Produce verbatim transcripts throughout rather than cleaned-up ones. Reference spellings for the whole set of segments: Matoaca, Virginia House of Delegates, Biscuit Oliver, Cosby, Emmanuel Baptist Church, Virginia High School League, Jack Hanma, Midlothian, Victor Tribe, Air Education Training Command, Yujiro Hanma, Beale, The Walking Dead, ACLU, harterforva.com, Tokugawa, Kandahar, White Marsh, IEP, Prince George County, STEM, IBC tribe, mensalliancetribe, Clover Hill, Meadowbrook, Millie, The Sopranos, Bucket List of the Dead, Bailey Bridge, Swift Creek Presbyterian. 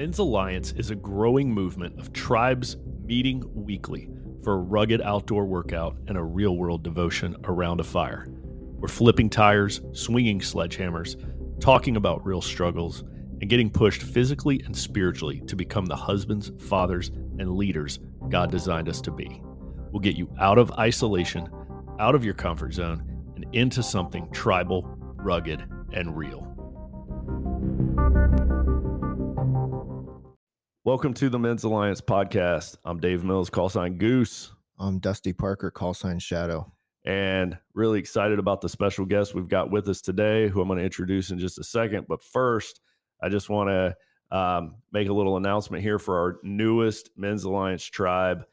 Men's Alliance is a growing movement of tribes meeting weekly for a rugged outdoor workout and a real-world devotion around a fire. We're flipping tires, swinging sledgehammers, talking about real struggles, and getting pushed physically and spiritually to become the husbands, fathers, and leaders God designed us to be. We'll get you out of isolation, out of your comfort zone, and into something tribal, rugged, and real. Welcome to the Men's Alliance podcast. I'm Dave Mills, call sign Goose. I'm Dusty Parker, call sign Shadow. And really excited about the special guest we've got with us today, who I'm going to introduce in just a second. But first, I just want to um, make a little announcement here for our newest Men's Alliance tribe,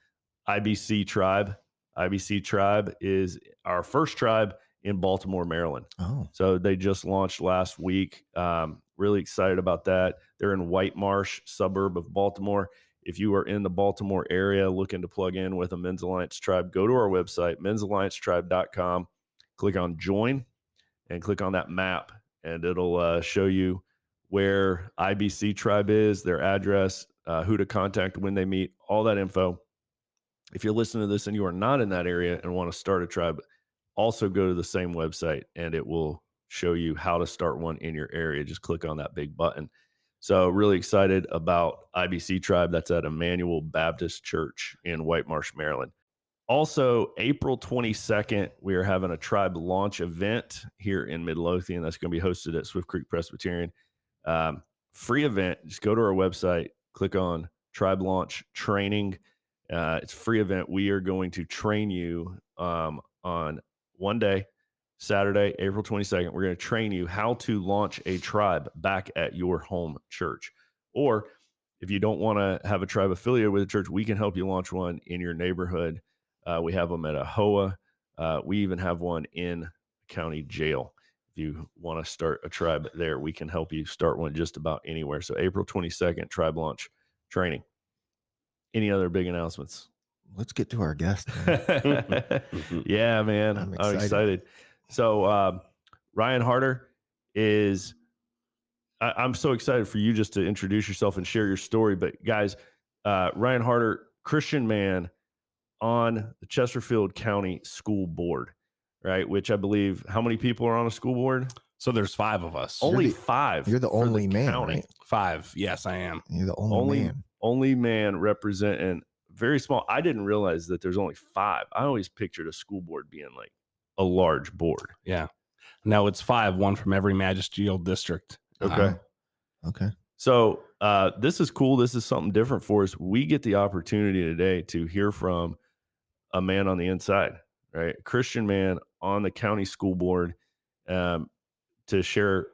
I B C tribe. I B C tribe is our first tribe in Baltimore, Maryland. Oh. So they just launched last week. Um, really excited about that. They're in White Marsh, suburb of Baltimore. If you are in the Baltimore area looking to plug in with a Men's Alliance tribe, go to our website, men's alliance tribe dot com, click on join, and click on that map, and it'll uh, show you where I B C tribe is, their address, uh, who to contact when they meet, all that info. If you're listening to this and you are not in that area and want to start a tribe, also go to the same website and it will show you how to start one in your area. Just click on that big button. So really excited about I B C tribe. That's at Emmanuel Baptist Church in White Marsh, Maryland. Also, April twenty-second, we are having a tribe launch event here in Midlothian. That's going to be hosted at Swift Creek Presbyterian. Um, free event. Just go to our website, click on Tribe Launch Training. Uh, it's a free event. We are going to train you um, on one day, Saturday, April twenty-second. We're going to train you how to launch a tribe back at your home church. Or if you don't want to have a tribe affiliated with a church, we can help you launch one in your neighborhood. Uh, we have them at A H O A. Uh, we even have one in county jail. If you want to start a tribe there, we can help you start one just about anywhere. So April twenty-second, tribe launch training. Any other big announcements? Let's get to our guest. Man. Yeah, man. I'm excited. I'm excited. So uh, Ryan Harter is, I, I'm so excited for you just to introduce yourself and share your story. But guys, uh, Ryan Harter, Christian man on the Chesterfield County School Board, right? Which I believe, how many people are on a school board? So there's five of us. Only you're the, five. You're the only the man, county. Right? Five. Yes, I am. You're the only, only man. Only man representing very small. I didn't realize that there's only five. I always pictured a school board being like a large board. Yeah. No, it's five, one from every magisterial district. Okay. Um, okay. So uh, this is cool. This is something different for us. We get the opportunity today to hear from a man on the inside, right? A Christian man on the county school board um, to share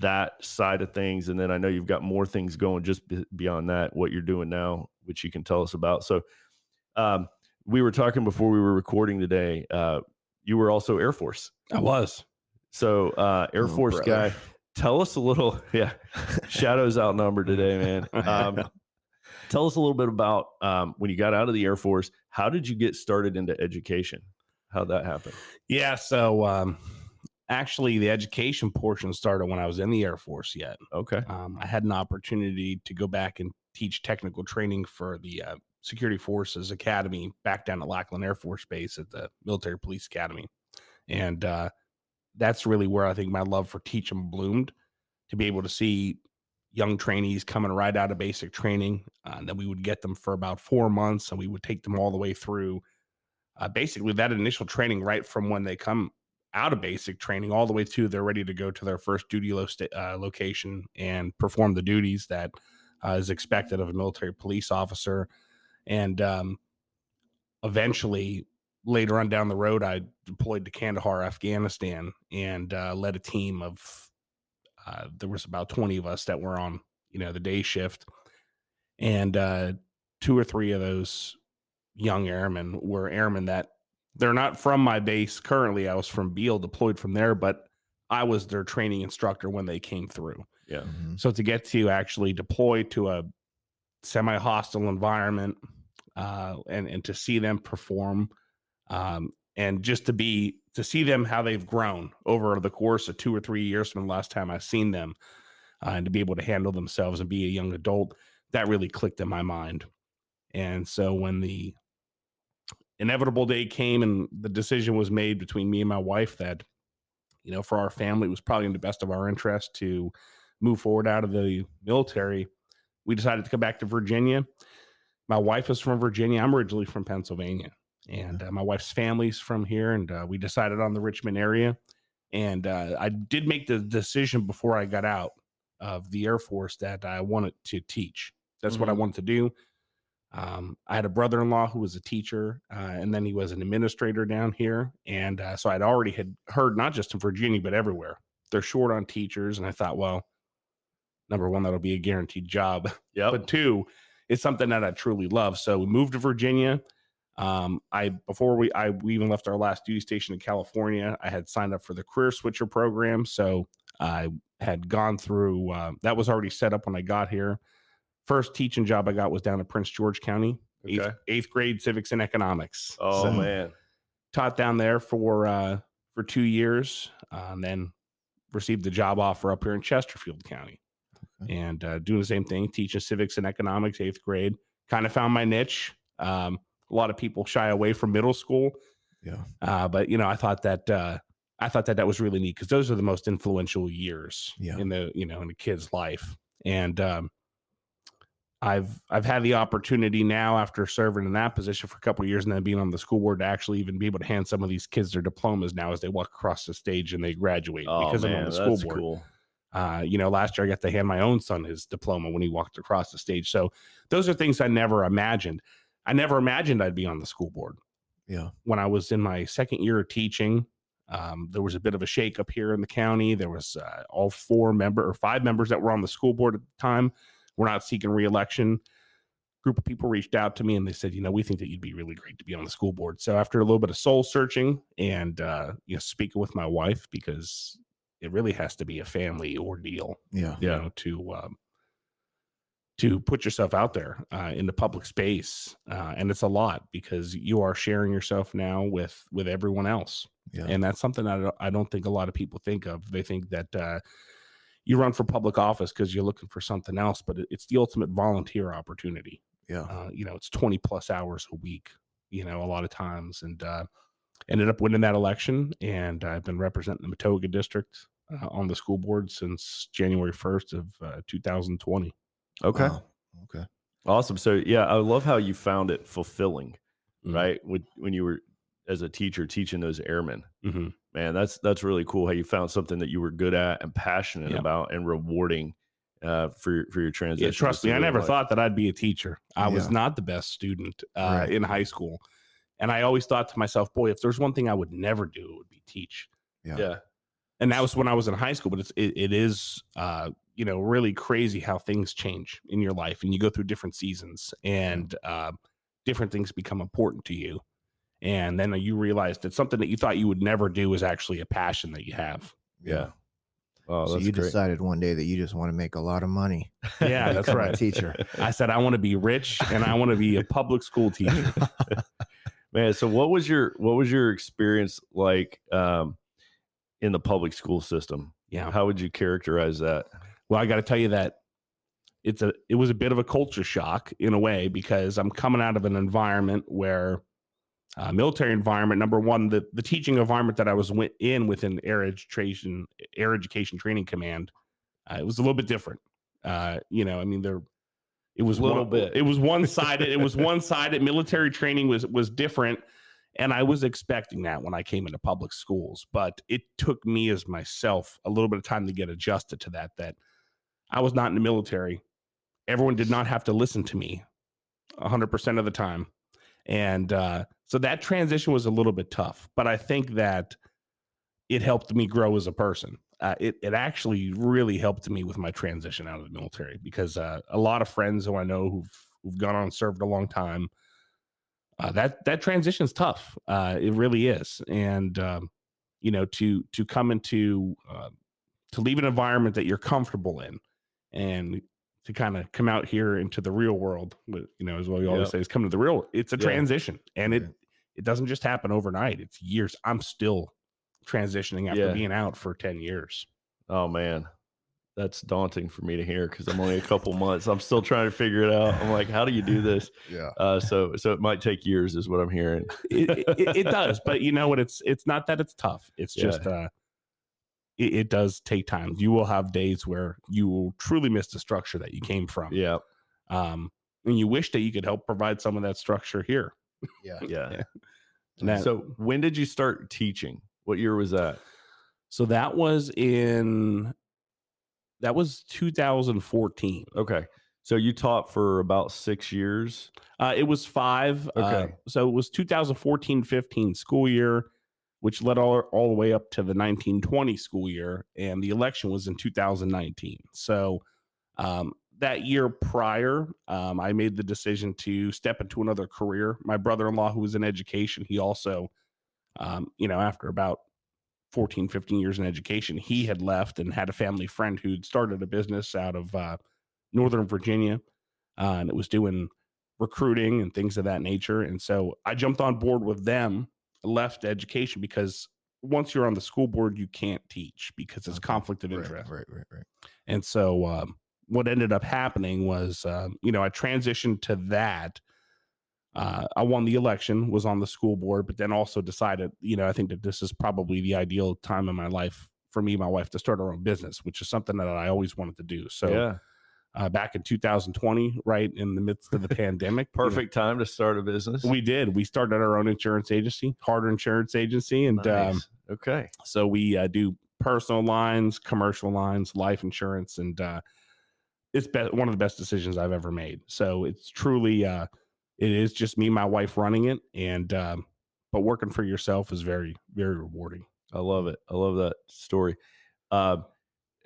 that side of things. And then I know you've got more things going just b- beyond that, what you're doing now, which you can tell us about. So um, we were talking before we were recording today. Uh, you were also Air Force. I was. So uh, Air oh, Force brother. guy, tell us a little, yeah, Shadow's outnumbered today, man. Um, tell us a little bit about um, when you got out of the Air Force, how did you get started into education? How'd that happen? Yeah. So um, actually, the education portion started when I was in the Air Force yet. Okay. Um, I had an opportunity to go back and teach technical training for the uh, Security Forces Academy back down at Lackland Air Force Base at the Military Police Academy. And uh, that's really where I think my love for teaching bloomed, to be able to see young trainees coming right out of basic training. Uh, and then we would get them for about four months and we would take them all the way through uh, basically that initial training right from when they come out of basic training all the way to they're ready to go to their first duty lo- uh, location and perform the duties that Uh, is expected of a military police officer. And um, eventually, later on down the road, I deployed to Kandahar, Afghanistan, and uh, led a team of, uh, there was about twenty of us that were on, you know, the day shift. And uh, two or three of those young airmen were airmen that they're not from my base currently. I was from Beale, deployed from there, but I was their training instructor when they came through. Yeah. Mm-hmm. So to get to actually deploy to a semi-hostile environment uh, and, and to see them perform um, and just to be, to see them, how they've grown over the course of two or three years from the last time I've seen them uh, and to be able to handle themselves and be a young adult, that really clicked in my mind. And so when the inevitable day came and the decision was made between me and my wife that, you know, for our family, it was probably in the best of our interest to move forward out of the military, we decided to come back to Virginia. My wife is from Virginia. I'm originally from Pennsylvania. And uh, my wife's family's from here. And uh, we decided on the Richmond area. And uh, I did make the decision before I got out of the Air Force that I wanted to teach. That's mm-hmm. what I wanted to do. Um, I had a brother-in-law who was a teacher, uh, and then he was an administrator down here. And uh, so I'd already had heard, not just in Virginia, but everywhere, they're short on teachers. And I thought, well, number one, that'll be a guaranteed job. Yep. But two, it's something that I truly love. So we moved to Virginia. Um, I, before we, I, we even left our last duty station in California, I had signed up for the Career Switcher program. So I had gone through, uh, that was already set up when I got here. First teaching job I got was down in Prince George County, okay. eighth, eighth grade civics and economics. Oh so, man. Taught down there for, uh, for two years, uh, and then received the job offer up here in Chesterfield County. Okay. And, uh, doing the same thing, teaching civics and economics, eighth grade, kind of found my niche. Um, A lot of people shy away from middle school. Yeah. Uh, but, you know, I thought that uh, I thought that that was really neat because those are the most influential years yeah. in the, you know, in a kid's life. And um, I've I've had the opportunity now after serving in that position for a couple of years and then being on the school board to actually even be able to hand some of these kids their diplomas now as they walk across the stage and they graduate oh, because man, I'm on the school board. Cool. Uh, you know, last year I got to hand my own son his diploma when he walked across the stage. So those are things I never imagined. I never imagined I'd be on the school board. Yeah. When I was in my second year of teaching, um, there was a bit of a shakeup here in the county. There was uh, all four member or five members that were on the school board at the time. We're not seeking reelection. Group of people reached out to me and they said, you know, we think that you'd be really great to be on the school board. So after a little bit of soul searching and uh, you know, speaking with my wife, because it really has to be a family ordeal. Yeah. You know, to um, to put yourself out there uh, in the public space. Uh, and it's a lot because you are sharing yourself now with, with everyone else. Yeah. And that's something that I don't, I don't think a lot of people think of. They think that uh, you run for public office because you're looking for something else, but it's the ultimate volunteer opportunity. Yeah. Uh, you know, it's twenty plus hours a week, you know, a lot of times, and uh, ended up winning that election. And I've been representing the Matoaca district uh, on the school board since January first of uh, two thousand twenty. Okay. Wow. Okay. Awesome. So yeah, I love how you found it fulfilling, mm-hmm. right? When when you were as a teacher teaching those airmen, mm-hmm. man, that's that's really cool. How you found something that you were good at and passionate yeah. about and rewarding uh, for for your transition. Yeah, trust me, I never life. thought that I'd be a teacher. I yeah. was not the best student uh, right. in high school, and I always thought to myself, boy, if there's one thing I would never do, it would be teach. Yeah. yeah. And that was when I was in high school, but it's it, it is. Uh, you know, really crazy how things change in your life and you go through different seasons and uh, different things become important to you. And then you realize that something that you thought you would never do is actually a passion that you have. Yeah. Oh, so that's you great. Decided one day that you just want to make a lot of money. Yeah, that's right. Teacher. I said, I want to be rich and I want to be a public school teacher. Man. So what was your, what was your experience like um, in the public school system? Yeah. How would you characterize that? Well, I got to tell you that it's a it was a bit of a culture shock in a way because I'm coming out of an environment where uh, military environment, number one, the, the teaching environment that I was in within Air Education, Air Education Training Command, uh, it was a little bit different. Uh, you know, I mean, there it was a little one, bit. It was one sided. It was one sided. Military training was was different. And I was expecting that when I came into public schools, but it took me as myself a little bit of time to get adjusted to that, that I was not in the military. Everyone did not have to listen to me one hundred percent of the time. And uh, so that transition was a little bit tough, but I think that it helped me grow as a person. Uh, it, it actually really helped me with my transition out of the military because uh, a lot of friends who I know who've, who've gone on and served a long time, uh, that that transition's tough. Uh, it really is. And, um, you know, to to come into, uh, to leave an environment that you're comfortable in and to kind of come out here into the real world, you know, as well, you always yep. say is come to the real, it's a yeah. transition and it, yeah. it doesn't just happen overnight. It's years. I'm still transitioning after yeah. being out for ten years. Oh man. that's daunting for me to hear because I'm only a couple months. I'm still trying to figure it out. I'm like, how do you do this? Yeah. Uh, so, so it might take years, is what I'm hearing. it, it, it does, but you know what? It's it's not that it's tough. It's just yeah. uh, it, it does take time. You will have days where you will truly miss the structure that you came from. Yeah. Um, and you wish that you could help provide some of that structure here. Yeah. Yeah. yeah. That, so, when did you start teaching? What year was that? So that was in. That was two thousand fourteen. Okay. So you taught for about six years? Uh, it was five. Okay. Uh, so it was two thousand fourteen fifteen school year, which led all, all the way up to the nineteen twenty school year. And the election was in two thousand nineteen. So um, that year prior, um, I made the decision to step into another career. My brother-in-law, who was in education, he also, um, you know, after about fourteen, fifteen years in education, he had left and had a family friend who'd started a business out of uh, Northern Virginia, uh, and it was doing recruiting and things of that nature. And so I jumped on board with them, left education, because once you're on the school board, you can't teach because it's okay. conflict of interest. Right, right, right, right. And so um, what ended up happening was, uh, you know, I transitioned to that. Uh, I won the election, was on the school board, but then also decided, you know, I think that this is probably the ideal time in my life for me and my wife to start our own business, which is something that I always wanted to do. So yeah. uh, back in two thousand twenty, right in the midst of the pandemic. Perfect you know, time to start a business. We did. We started our own insurance agency, Harter Insurance Agency. And nice. um, okay, so we uh, do personal lines, commercial lines, life insurance, and uh, it's be- one of the best decisions I've ever made. So it's truly... Uh, It is just me and my wife running it, and um, but working for yourself is very, very rewarding. I love it. I love that story. Uh,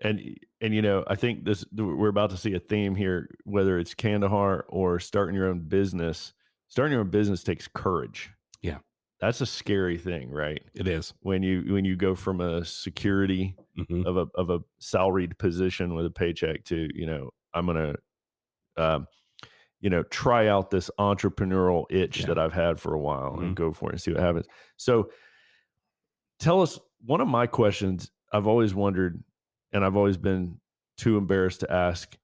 and, and you know, I think this we're about to see a theme here, whether it's Kandahar or starting your own business. Starting your own business takes courage. Yeah. That's a scary thing, right? It is. When you when you go from a security mm-hmm. of, a, of a salaried position with a paycheck to, you know, I'm going to... Um, you know, try out this entrepreneurial itch yeah. that I've had for a while mm-hmm. and go for it and see what happens. So tell us, one of my questions I've always wondered, and I've always been too embarrassed to ask,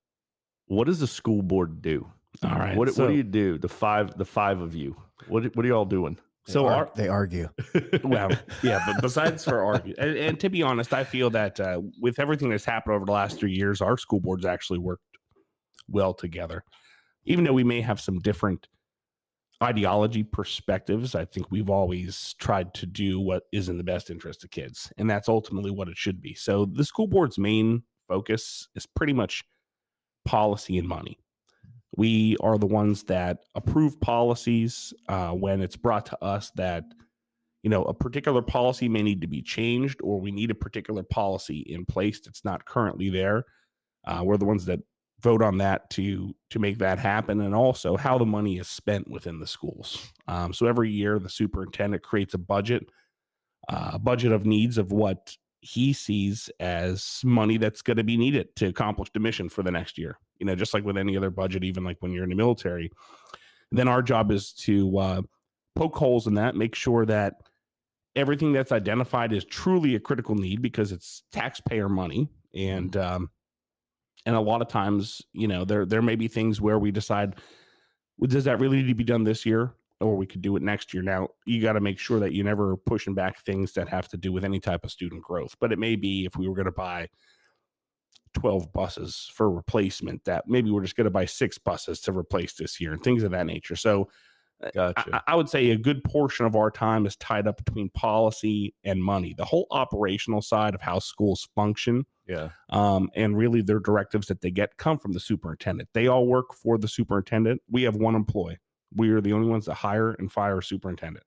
what does the school board do? All right. What, so, what do you do? The five, the five of you, what, what are y'all doing? So ar- they argue. Well, yeah, but besides for argue, and, and to be honest, I feel that uh, with everything that's happened over the last three years, our school boards actually worked well together. Even though we may have some different ideology perspectives, I think we've always tried to do what is in the best interest of kids. And that's ultimately what it should be. So the school board's main focus is pretty much policy and money. We are the ones that approve policies uh, when it's brought to us that, you know, a particular policy may need to be changed, or we need a particular policy in place that's not currently there. Uh, we're the ones that vote on that to to make that happen, and also how the money is spent within the schools. Um, so every year, the superintendent creates a budget, uh, a budget of needs of what he sees as money that's going to be needed to accomplish the mission for the next year. You know, just like with any other budget, even like when you're in the military. Then our job is to uh, poke holes in that, make sure that everything that's identified is truly a critical need because it's taxpayer money. And um, And a lot of times, you know, there there may be things where we decide, well, does that really need to be done this year? Or we could do it next year. Now, you got to make sure that you're never pushing back things that have to do with any type of student growth. But it may be if we were going to buy twelve buses for replacement, that maybe we're just going to buy six buses to replace this year and things of that nature. So gotcha. I, I would say a good portion of our time is tied up between policy and money. The whole operational side of how schools function. Yeah. Um, and really their directives that they get come from the superintendent. They all work for the superintendent. We have one employee. We are the only ones that hire and fire a superintendent.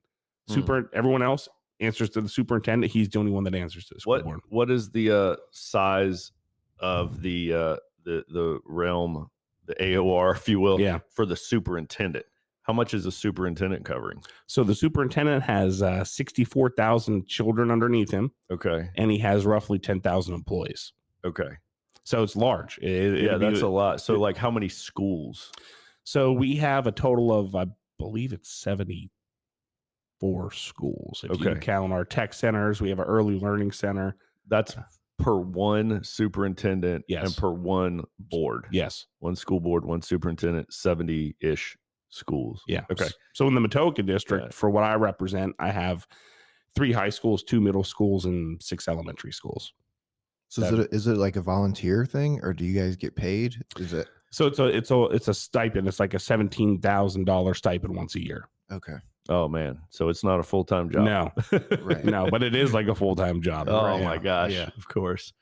Super. Mm. Everyone else answers to the superintendent. He's the only one that answers to the school what, board. What is the uh, size of the, uh, the, the realm, the A O R, if you will, yeah. for the superintendent? How much is the superintendent covering? So the superintendent has uh, sixty-four thousand children underneath him. Okay. And he has roughly ten thousand employees. Okay. So it's large. It, yeah, that's be, a lot. So it, like how many schools? So we have a total of, I believe it's seventy-four schools. If okay. you count our tech centers, we have an early learning center. That's per one superintendent yes. and per one board. Yes. One school board, one superintendent, seventy-ish schools. Yeah. Okay. So in the Matoaca district, yeah. for what I represent, I have three high schools, two middle schools, and six elementary schools. So that, is it, is it like a volunteer thing, or do you guys get paid? Is it? So it's a, it's a, it's a stipend. It's like a seventeen thousand dollars stipend once a year. Okay. Oh man. So it's not a full-time job. No, right. no, but it is like a full-time job. Oh right my now. Gosh. Yeah. Of course.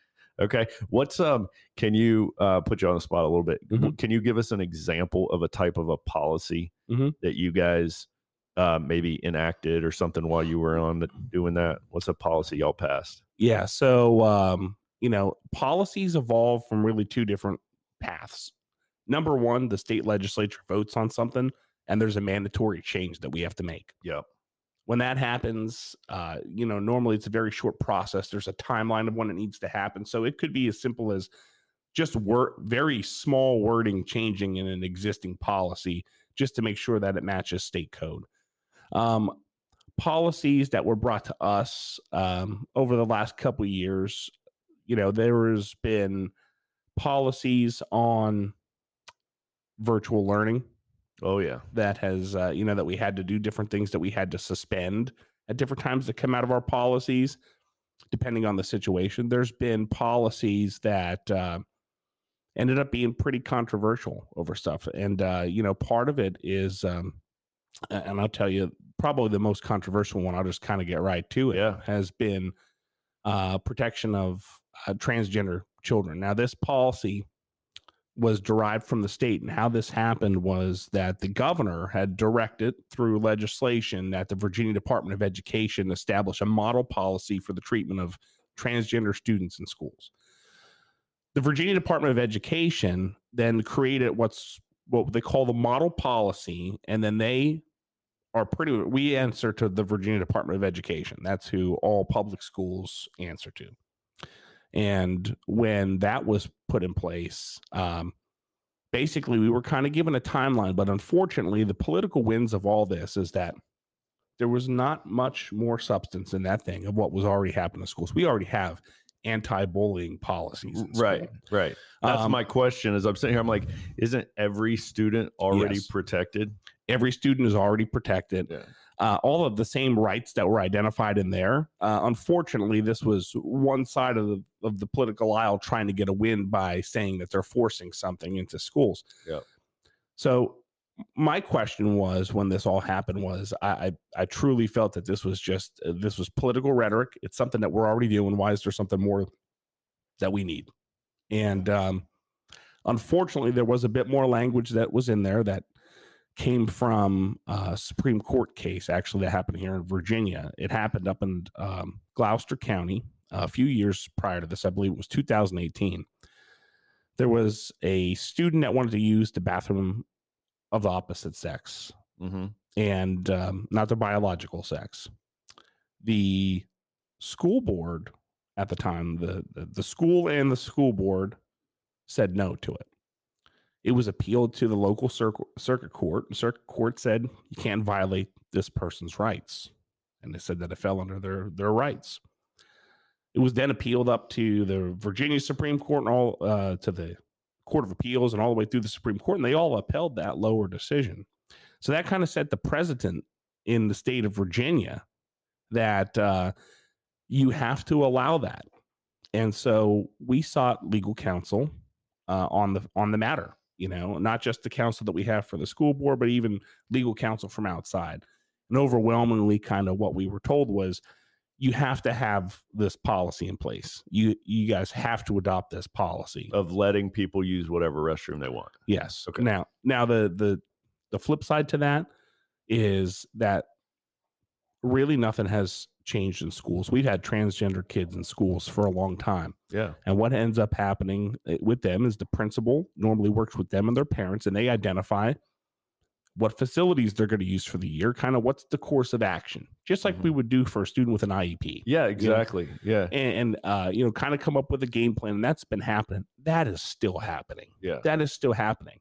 Okay. What's, um, can you, uh, put you on the spot a little bit? Mm-hmm. Can you give us an example of a type of a policy mm-hmm. that you guys, uh, maybe enacted or something while you were on the, doing that? What's a policy y'all passed? Yeah. So, um, you know, policies evolve from really two different paths. Number one, the state legislature votes on something, and there's a mandatory change that we have to make. Yep. When that happens, uh, you know, normally it's a very short process. There's a timeline of when it needs to happen. So it could be as simple as just wor- very small wording changing in an existing policy just to make sure that it matches state code. Um, policies that were brought to us um, over the last couple of years, you know, there has been policies on virtual learning. Oh yeah. That has, uh, you know, that we had to do different things that we had to suspend at different times that come out of our policies, depending on the situation. There's been policies that uh, ended up being pretty controversial over stuff. And, uh, you know, part of it is, um, and I'll tell you, probably the most controversial one, I'll just kind of get right to it, yeah. has been uh, protection of uh, transgender children. Now, this policy was derived from the state, and how this happened was that the governor had directed through legislation that the Virginia Department of Education establish a model policy for the treatment of transgender students in schools. The Virginia Department of Education then created what's what they call the model policy, and then they are pretty, we answer to the Virginia Department of Education. That's who all public schools answer to. And when that was put in place, um, basically we were kind of given a timeline, but unfortunately the political winds of all this is that there was not much more substance in that thing of what was already happening in schools. We already have anti-bullying policies. Right, right. That's um, my question as I'm sitting here. I'm like, isn't every student already yes. protected? Every student is already protected. Yeah. Uh, all of the same rights that were identified in there. Uh, unfortunately, this was one side of the, of the political aisle trying to get a win by saying that they're forcing something into schools. Yeah. So my question was, when this all happened, was I, I, I truly felt that this was just, uh, this was political rhetoric. It's something that we're already doing. Why is there something more that we need? And um, unfortunately, there was a bit more language that was in there that came from a Supreme Court case, actually, that happened here in Virginia. It happened up in um, Gloucester County a few years prior to this. I believe it was two thousand eighteen. There was a student that wanted to use the bathroom of the opposite sex mm-hmm. and um, not the biological sex. The school board at the time, the, the, the school and the school board said no to it. It was appealed to the local circuit court. Circuit court said, you can't violate this person's rights. And they said that it fell under their, their rights. It was then appealed up to the Virginia Supreme Court and all uh, to the Court of Appeals and all the way through the Supreme Court. And they all upheld that lower decision. So that kind of set the precedent in the state of Virginia that uh, you have to allow that. And so we sought legal counsel uh, on the on the matter. You know, not just the counsel that we have for the school board, but even legal counsel from outside. And overwhelmingly, kind of what we were told was, you have to have this policy in place. You you guys have to adopt this policy of letting people use whatever restroom they want. Yes. Okay. Now, now the the the flip side to that is that really nothing has changed in schools. We've had transgender kids in schools for a long time. Yeah. And what ends up happening with them is the principal normally works with them and their parents, and they identify what facilities they're going to use for the year, kind of what's the course of action, just like mm-hmm. we would do for a student with an I E P. Yeah, exactly. You know? Yeah. And, and uh, you know, kind of come up with a game plan, and that's been happening. That is still happening. Yeah. That is still happening.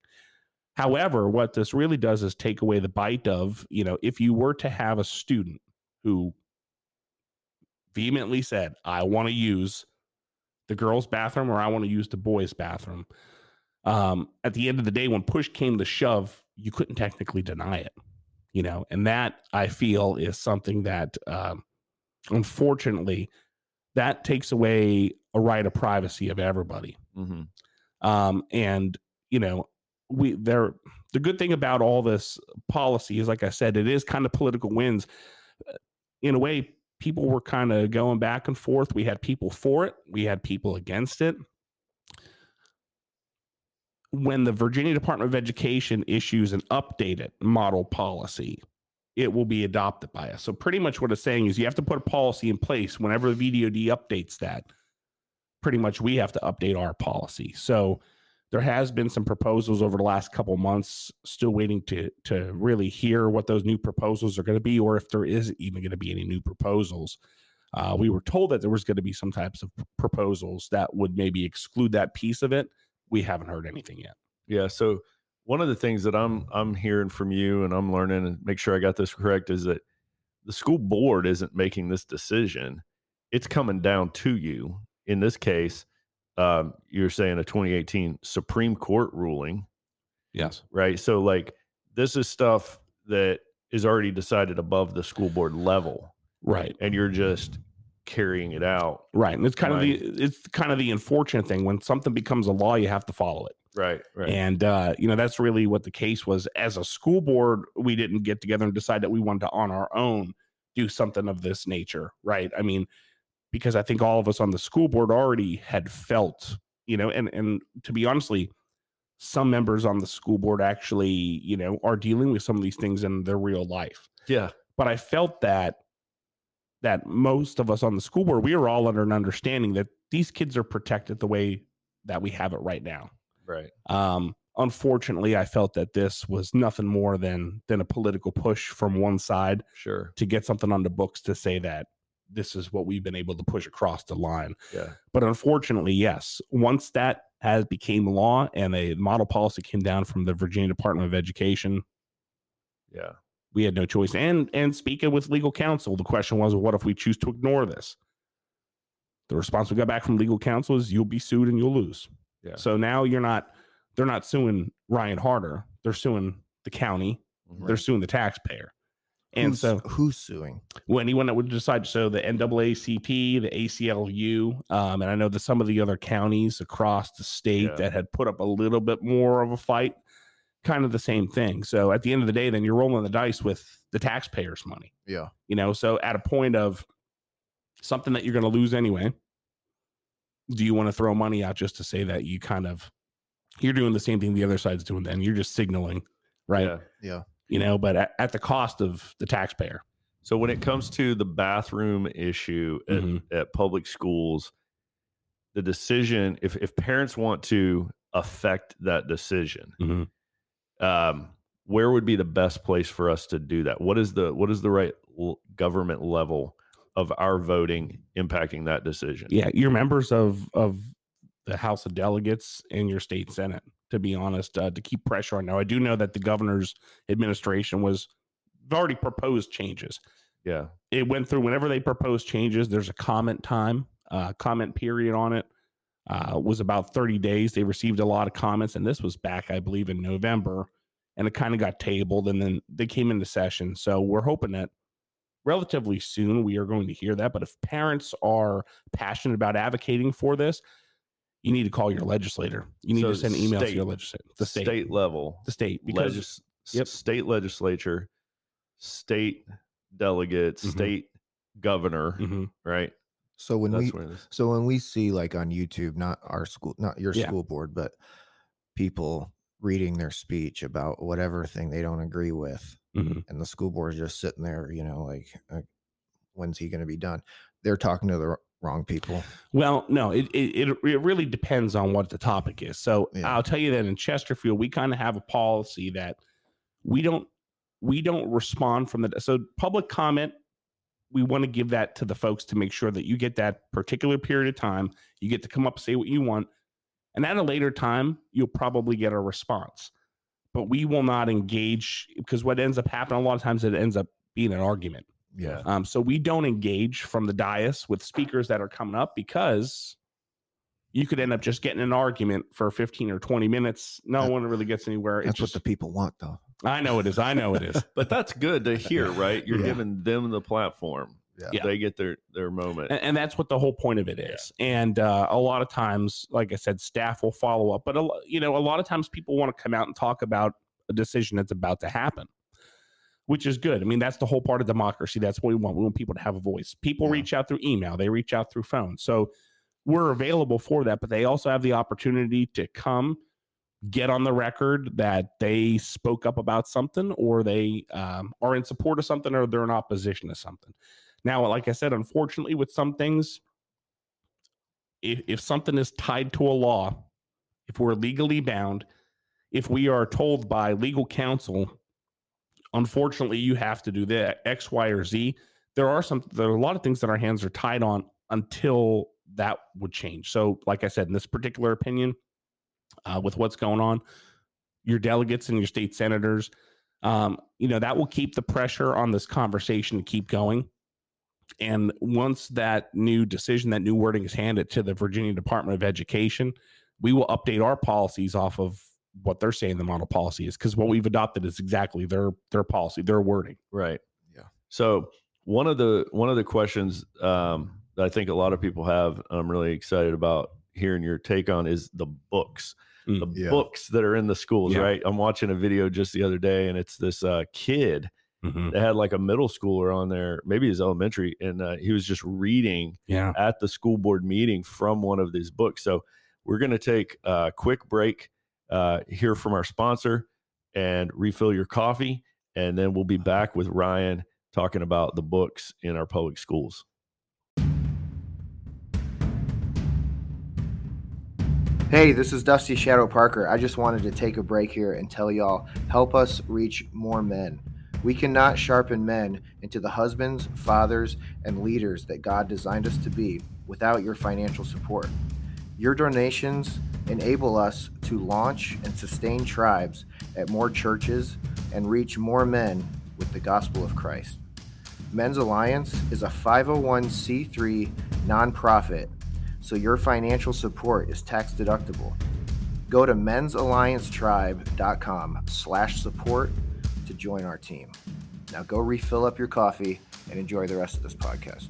However, what this really does is take away the bite of, you know, if you were to have a student who vehemently said, I want to use the girls' bathroom or I want to use the boys' bathroom. Um, at the end of the day, when push came to shove, you couldn't technically deny it, you know, and that I feel is something that, um, unfortunately, that takes away a right of privacy of everybody. Mm-hmm. Um, and, you know, we there. The good thing about all this policy is, like I said, it is kind of political wins. In a way, people were kind of going back and forth. We had people for it. We had people against it. When the Virginia Department of Education issues an updated model policy, it will be adopted by us. So pretty much what it's saying is you have to put a policy in place. Whenever the V D O D updates that, pretty much we have to update our policy. So there has been some proposals over the last couple months, still waiting to to really hear what those new proposals are going to be, or if there is even going to be any new proposals. Uh, we were told that there was going to be some types of proposals that would maybe exclude that piece of it. We haven't heard anything yet. Yeah. So one of the things that I'm I'm hearing from you and I'm learning, and make sure I got this correct, is that the school board isn't making this decision. It's coming down to you. In this case, Um, you're saying a twenty eighteen Supreme Court ruling. Yes. Right. So like this is stuff that is already decided above the school board level. Right. And you're just carrying it out. Right. And it's kind right. of the, it's kind of the unfortunate thing when something becomes a law, you have to follow it. Right. Right. And, uh, you know, that's really what the case was. As a school board, we didn't get together and decide that we wanted to on our own do something of this nature. Right. I mean, because I think all of us on the school board already had felt, you know, and, and to be honestly, some members on the school board actually, you know, are dealing with some of these things in their real life. Yeah. But I felt that, that most of us on the school board, we were all under an understanding that these kids are protected the way that we have it right now. Right. Um, unfortunately, I felt that this was nothing more than, than a political push from one side. Sure. To get something on the books to say that this is what we've been able to push across the line. Yeah. But unfortunately, yes, once that has became law and a model policy came down from the Virginia Department of Education, yeah, we had no choice. And and speaking with legal counsel, the question was, what if we choose to ignore this? The response we got back from legal counsel is you'll be sued and you'll lose. Yeah. So now you're not, they're not suing Ryan Harter. They're suing the county. Right. They're suing the taxpayer. And who's, so who's suing? Well, anyone that would decide. So the N double A C P, the A C L U, um, and I know that some of the other counties across the state yeah. that had put up a little bit more of a fight, kind of the same thing. So at the end of the day, then you're rolling the dice with the taxpayers' money. Yeah. You know, so at a point of something that you're going to lose anyway, do you want to throw money out just to say that you kind of, you're doing the same thing the other side's doing then? You're just signaling, right? Yeah. Yeah. You know, but at, at the cost of the taxpayer. So when it comes to the bathroom issue at, mm-hmm. at public schools, the decision, if, if parents want to affect that decision, mm-hmm. um, where would be the best place for us to do that? What is the, what is the right l- government level of our voting impacting that decision? Yeah. You're members of, of the House of Delegates and your state Senate. To be honest, uh, to keep pressure on. Now, I do know that the governor's administration was already proposed changes. Yeah. It went through whenever they proposed changes, there's a comment time, uh, comment period on it. Uh, was about thirty days. They received a lot of comments, and this was back, I believe, in November, and it kind of got tabled, and then they came into session. So we're hoping that relatively soon we are going to hear that. But if parents are passionate about advocating for this, you need to call your legislator. You need so to send emails state, to your legislator. The state, state level. The state. Because legis, yep. state legislature, state delegate, mm-hmm. state governor, mm-hmm. right? So when That's we so when we see like on YouTube, not our school, not your yeah. school board, but people reading their speech about whatever thing they don't agree with, mm-hmm. and the school board is just sitting there, you know, like, like when's he going to be done? They're talking to the wrong people. Well, no, it it it really depends on what the topic is. So yeah. I'll tell you that in Chesterfield, we kind of have a policy that we don't we don't respond from the so public comment. We want to give that to the folks to make sure that you get that particular period of time. You get to come up, say what you want, and at a later time, you'll probably get a response. But we will not engage because what ends up happening a lot of times it ends up being an argument. Yeah. Um, so we don't engage from the dais with speakers that are coming up because you could end up just getting an argument for fifteen or twenty minutes. No that, one really gets anywhere. It's that's just, what the people want, though. I know it is. I know it is. But that's good to hear, right? You're yeah. giving them the platform. Yeah. yeah. They get their, their moment. And, and that's what the whole point of it is. Yeah. And uh, a lot of times, like I said, staff will follow up. But, a, you know, a lot of times people want to come out and talk about a decision that's about to happen, which is good. I mean, that's the whole part of democracy. That's what we want. We want people to have a voice. People yeah. reach out through email. They reach out through phone. So we're available for that, but they also have the opportunity to come get on the record that they spoke up about something, or they um, are in support of something, or they're in opposition to something. Now, like I said, unfortunately, with some things, if, if something is tied to a law, if we're legally bound, if we are told by legal counsel, unfortunately, you have to do that, X, Y, or Z, there are some, there are a lot of things that our hands are tied on until that would change. So, like I said, in this particular opinion, uh, with what's going on, your delegates and your state senators, um, you know, that will keep the pressure on this conversation to keep going. And once that new decision, that new wording is handed to the Virginia Department of Education, we will update our policies off of what they're saying the model policy is, because what we've adopted is exactly their their policy, their wording. Right. Yeah. So one of the one of the questions um, that I think a lot of people have, I'm really excited about hearing your take on, is the books, mm, the yeah. books that are in the schools. Yeah. Right. I'm watching a video just the other day, and it's this uh, kid mm-hmm. that had like a middle schooler on there, maybe his elementary, and uh, he was just reading yeah. at the school board meeting from one of these books. So we're going to take a quick break. Uh, hear from our sponsor and refill your coffee, and then we'll be back with Ryan talking about the books in our public schools. Hey, this is Dusty Shadow Parker. I just wanted to take a break here and tell y'all, help us reach more men. We cannot sharpen men into the husbands, fathers, and leaders that God designed us to be without your financial support. Your donations enable us to launch and sustain tribes at more churches and reach more men with the gospel of Christ. Men's Alliance is a five oh one c three nonprofit, so your financial support is tax deductible. Go to men's alliance tribe dot com slash support to join our team. Now go refill up your coffee and enjoy the rest of this podcast.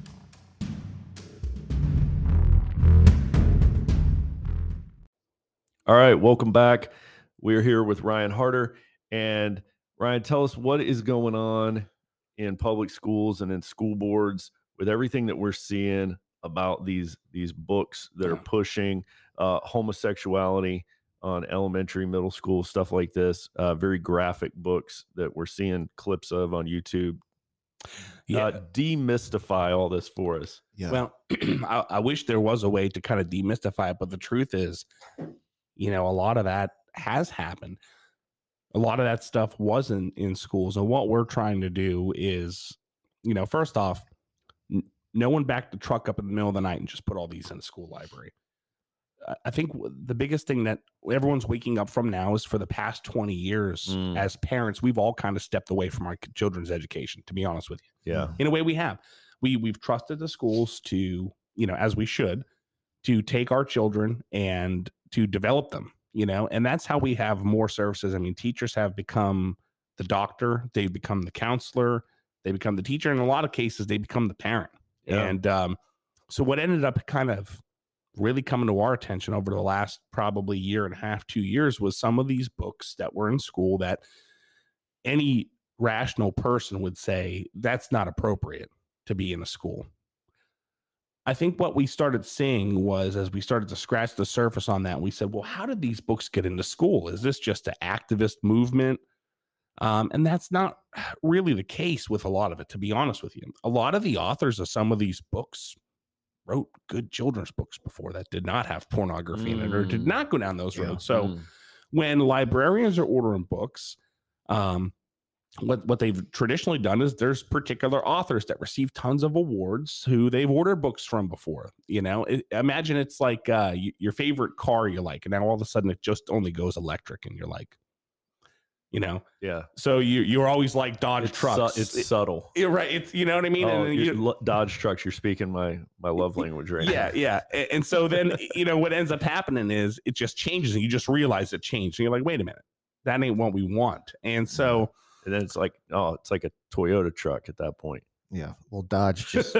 All right, welcome back. We're here with Ryan Harter. And Ryan, tell us what is going on in public schools and in school boards with everything that we're seeing about these, these books that are pushing uh, homosexuality on elementary, middle school, stuff like this, uh, very graphic books that we're seeing clips of on YouTube. Yeah. Uh, demystify all this for us. Yeah. Well, I, I wish there was a way to kind of demystify it, but the truth is, you know, a lot of that has happened. A lot of that stuff wasn't in schools. And what we're trying to do is, you know, first off, n- no one backed the truck up in the middle of the night and just put all these in the school library. I think the biggest thing that everyone's waking up from now is, for the past twenty years, mm. as parents, we've all kind of stepped away from our children's education, to be honest with you. Yeah. In a way, we have. We, we've trusted the schools to, you know, as we should, to take our children and to develop them, you know, and that's how we have more services. I mean, teachers have become the doctor, they become the counselor, they become the teacher. In a lot of cases, they become the parent. Yeah. And um, so what ended up kind of really coming to our attention over the last probably year and a half, two years was some of these books that were in school that any rational person would say that's not appropriate to be in a school. I think what we started seeing was, as we started to scratch the surface on that, we said, well, how did these books get into school? Is this just an activist movement? Um, and that's not really the case with a lot of it, to be honest with you. A lot of the authors of some of these books wrote good children's books before that did not have pornography mm. in it, or did not go down those yeah. roads. So mm. when librarians are ordering books, um, What what they've traditionally done is there's particular authors that receive tons of awards who they've ordered books from before. You know, it, imagine it's like uh, y- your favorite car you like, and now all of a sudden it just only goes electric, and you're like, you know? Yeah. So you, you're always like Dodge it's trucks. Su- it's it, subtle. You're right. It's, you know what I mean? Oh, and you, lo- Dodge trucks, you're speaking my, my love language right yeah, now. Yeah. Yeah. And, and so then, you know, what ends up happening is it just changes and you just realize it changed. And you're like, wait a minute, that ain't what we want. And so, and then it's like, oh, it's like a Toyota truck at that point. Yeah, well, Dodge just,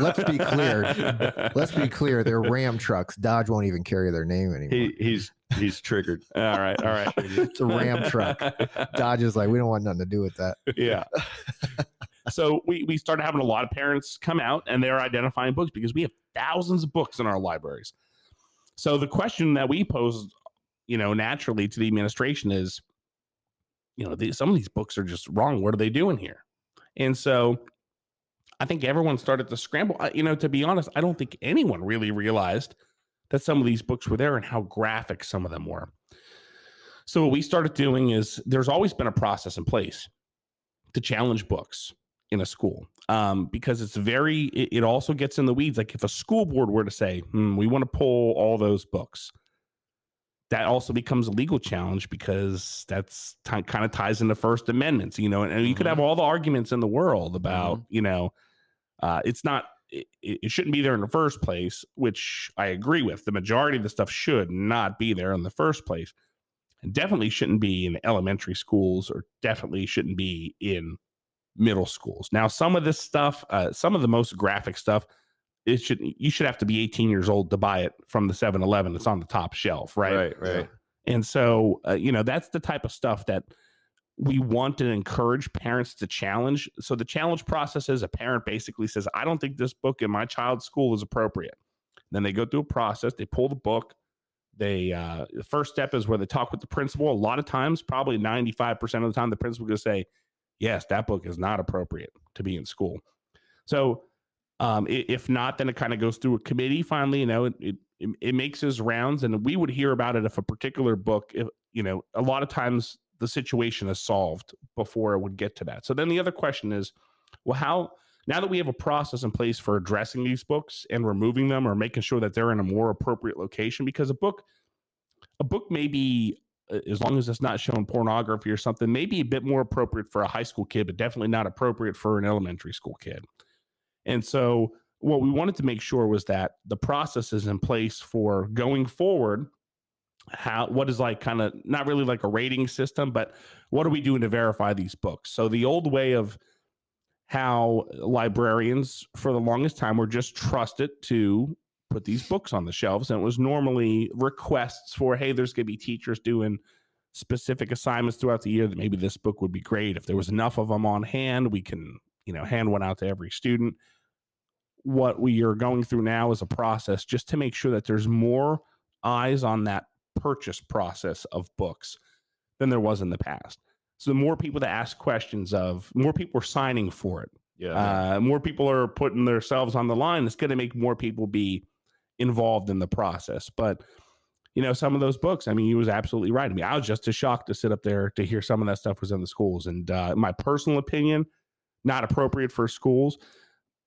let's be clear. Let's be clear. They're Ram trucks. Dodge won't even carry their name anymore. He, he's he's triggered. All right, all right. It's a Ram truck. Dodge is like, we don't want nothing to do with that. Yeah. So we, we started having a lot of parents come out, and they're identifying books because we have thousands of books in our libraries. So the question that we posed, you know, naturally to the administration is, you know, the, some of these books are just wrong. What are they doing here? And so I think everyone started to scramble. You know, to be honest, I don't think anyone really realized that some of these books were there and how graphic some of them were. So what we started doing is there's always been a process in place to challenge books in a school um, because it's very, it, it also gets in the weeds. Like if a school board were to say, hmm, we want to pull all those books, that also becomes a legal challenge because that's t- kind of ties into First Amendment, you know, and, and you mm-hmm. could have all the arguments in the world about, mm-hmm. you know, Uh, it's not, it, it shouldn't be there in the first place, which I agree with. The majority of the stuff should not be there in the first place, and definitely shouldn't be in elementary schools, or definitely shouldn't be in middle schools. Now, some of this stuff, uh, some of the most graphic stuff, it should, you should have to be eighteen years old to buy it from the seven eleven. It's on the top shelf, right? Right, right. And so, uh, you know, that's the type of stuff that we want to encourage parents to challenge. So the challenge process is a parent basically says, I don't think this book in my child's school is appropriate. And then they go through a process. They pull the book. They uh, the first step is where they talk with the principal. A lot of times, probably ninety-five percent of the time, the principal will say, yes, that book is not appropriate to be in school. So um, if not, then it kind of goes through a committee. Finally, you know, it, it, it makes its rounds, and we would hear about it if a particular book, if, you know, a lot of times the situation is solved before it would get to that. So then the other question is, well, how, now that we have a process in place for addressing these books and removing them or making sure that they're in a more appropriate location, because a book, a book may be, as long as it's not showing pornography or something, maybe a bit more appropriate for a high school kid, but definitely not appropriate for an elementary school kid. And so what we wanted to make sure was that the process is in place for going forward. How, what is like kind of not really like a rating system, but what are we doing to verify these books? So the old way of how librarians for the longest time were just trusted to put these books on the shelves. And it was normally requests for, hey, there's going to be teachers doing specific assignments throughout the year that maybe this book would be great. If there was enough of them on hand, we can, you know, hand one out to every student. What we are going through now is a process just to make sure that there's more eyes on that purchase process of books than there was in the past. So the more people that ask questions of, more people are signing for it. Yeah. Uh, more people are putting themselves on the line. It's going to make more people be involved in the process. But, you know, some of those books, I mean, you was absolutely right. I mean, I was just as shocked to sit up there to hear some of that stuff was in the schools. And uh, my personal opinion, not appropriate for schools,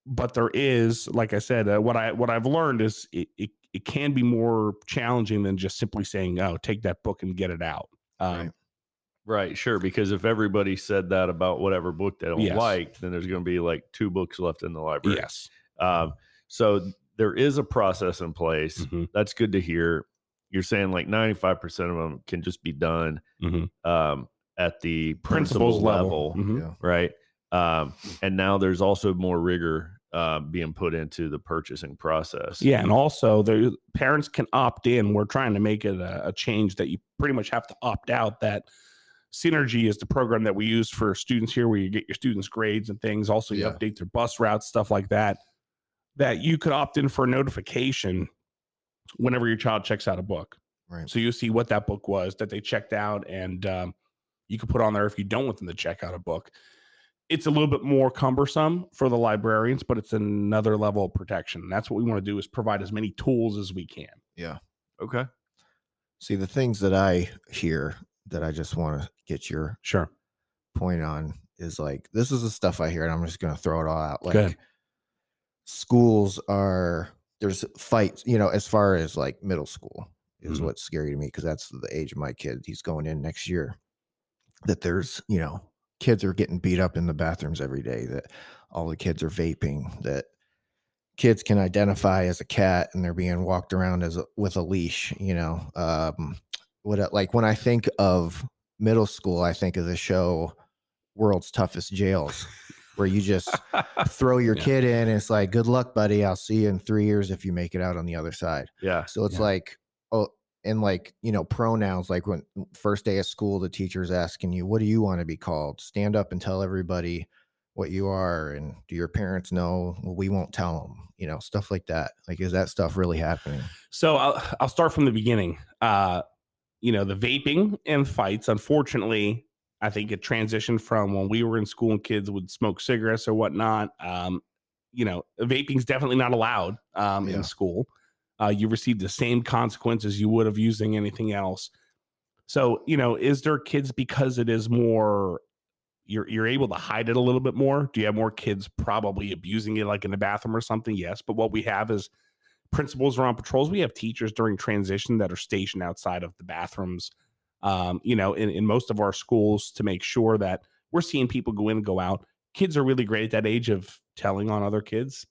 but there is, like I said, uh, what I, what I've learned is it, it It can be more challenging than just simply saying, oh, take that book and get it out. Um, right. right, sure. Because if everybody said that about whatever book they don't yes. like, then there's going to be like two books left in the library. Yes. Um, so there is a process in place. Mm-hmm. That's good to hear. You're saying like ninety-five percent of them can just be done mm-hmm. um, at the principal's level, level mm-hmm. right? Um, and now there's also more rigor Uh, being put into the purchasing process. Yeah, and also the parents can opt in. We're trying to make it a, a change that you pretty much have to opt out. That Synergy is the program that we use for students here, where you get your students' grades and things. Also, you yeah. update their bus routes, stuff like that. That you could opt in for a notification whenever your child checks out a book. Right. So you'll see what that book was that they checked out, and um, you could put on there if you don't want them to check out a book. It's a little bit more cumbersome for the librarians, but it's another level of protection. That's what we want to do, is provide as many tools as we can. Yeah. Okay. See, the things that I hear that I just want to get your sure point on is like, this is the stuff I hear, and I'm just going to throw it all out. Like Good. Schools are, there's fights, you know, as far as like middle school is mm-hmm. what's scary to me, because that's the age of my kid. He's going in next year. that there's, you know, kids are getting beat up in the bathrooms every day, that all the kids are vaping, that kids can identify as a cat and they're being walked around as a, with a leash, you know, um, what, like when I think of middle school, I think of the show World's Toughest Jails, where you just throw your yeah. kid in. And it's like, good luck, buddy. I'll see you in three years if you make it out on the other side. Yeah. So it's yeah. like, oh, and like, you know, pronouns, like when first day of school, the teacher's asking you, what do you want to be called? Stand up and tell everybody what you are. And do your parents know? Well, we won't tell them, you know, stuff like that. Like, is that stuff really happening? So I'll, I'll start from the beginning. Uh, you know, the vaping and fights, unfortunately, I think it transitioned from when we were in school and kids would smoke cigarettes or whatnot. Um, you know, vaping's definitely not allowed um, yeah. in school. Uh, you receive the same consequences you would have using anything else. So, you know, is there kids, because it is more, you're you're able to hide it a little bit more? Do you have more kids probably abusing it, like in the bathroom or something? Yes. But what we have is principals are on patrols. We have teachers during transition that are stationed outside of the bathrooms, um, you know, in, in most of our schools to make sure that we're seeing people go in and go out. Kids are really great at that age of telling on other kids,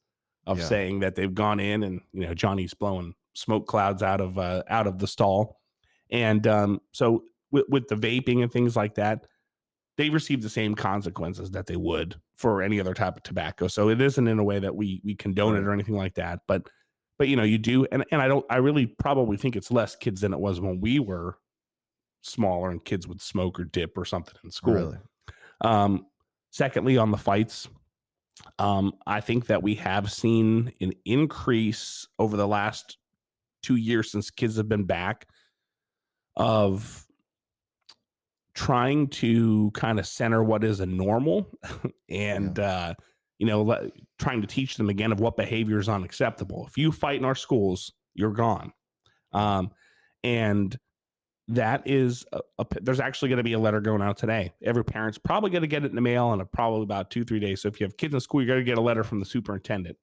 of yeah. saying that they've gone in and, you know, Johnny's blowing smoke clouds out of, uh, out of the stall. And um, so with, with the vaping and things like that, they receive the same consequences that they would for any other type of tobacco. So it isn't in a way that we, we condone it or anything like that, but, but, you know, you do. And, and I don't, I really probably think it's less kids than it was when we were smaller and kids would smoke or dip or something in school. Really? Um, secondly, on the fights, Um, I think that we have seen an increase over the last two years since kids have been back of trying to kind of center what is a normal and, yeah. uh, you know, le- trying to teach them again of what behavior is unacceptable. If you fight in our schools, you're gone. Um, and that is, a, a, there's actually going to be a letter going out today. Every parent's probably going to get it in the mail in a, probably about two, three days. So if you have kids in school, you're going to get a letter from the superintendent.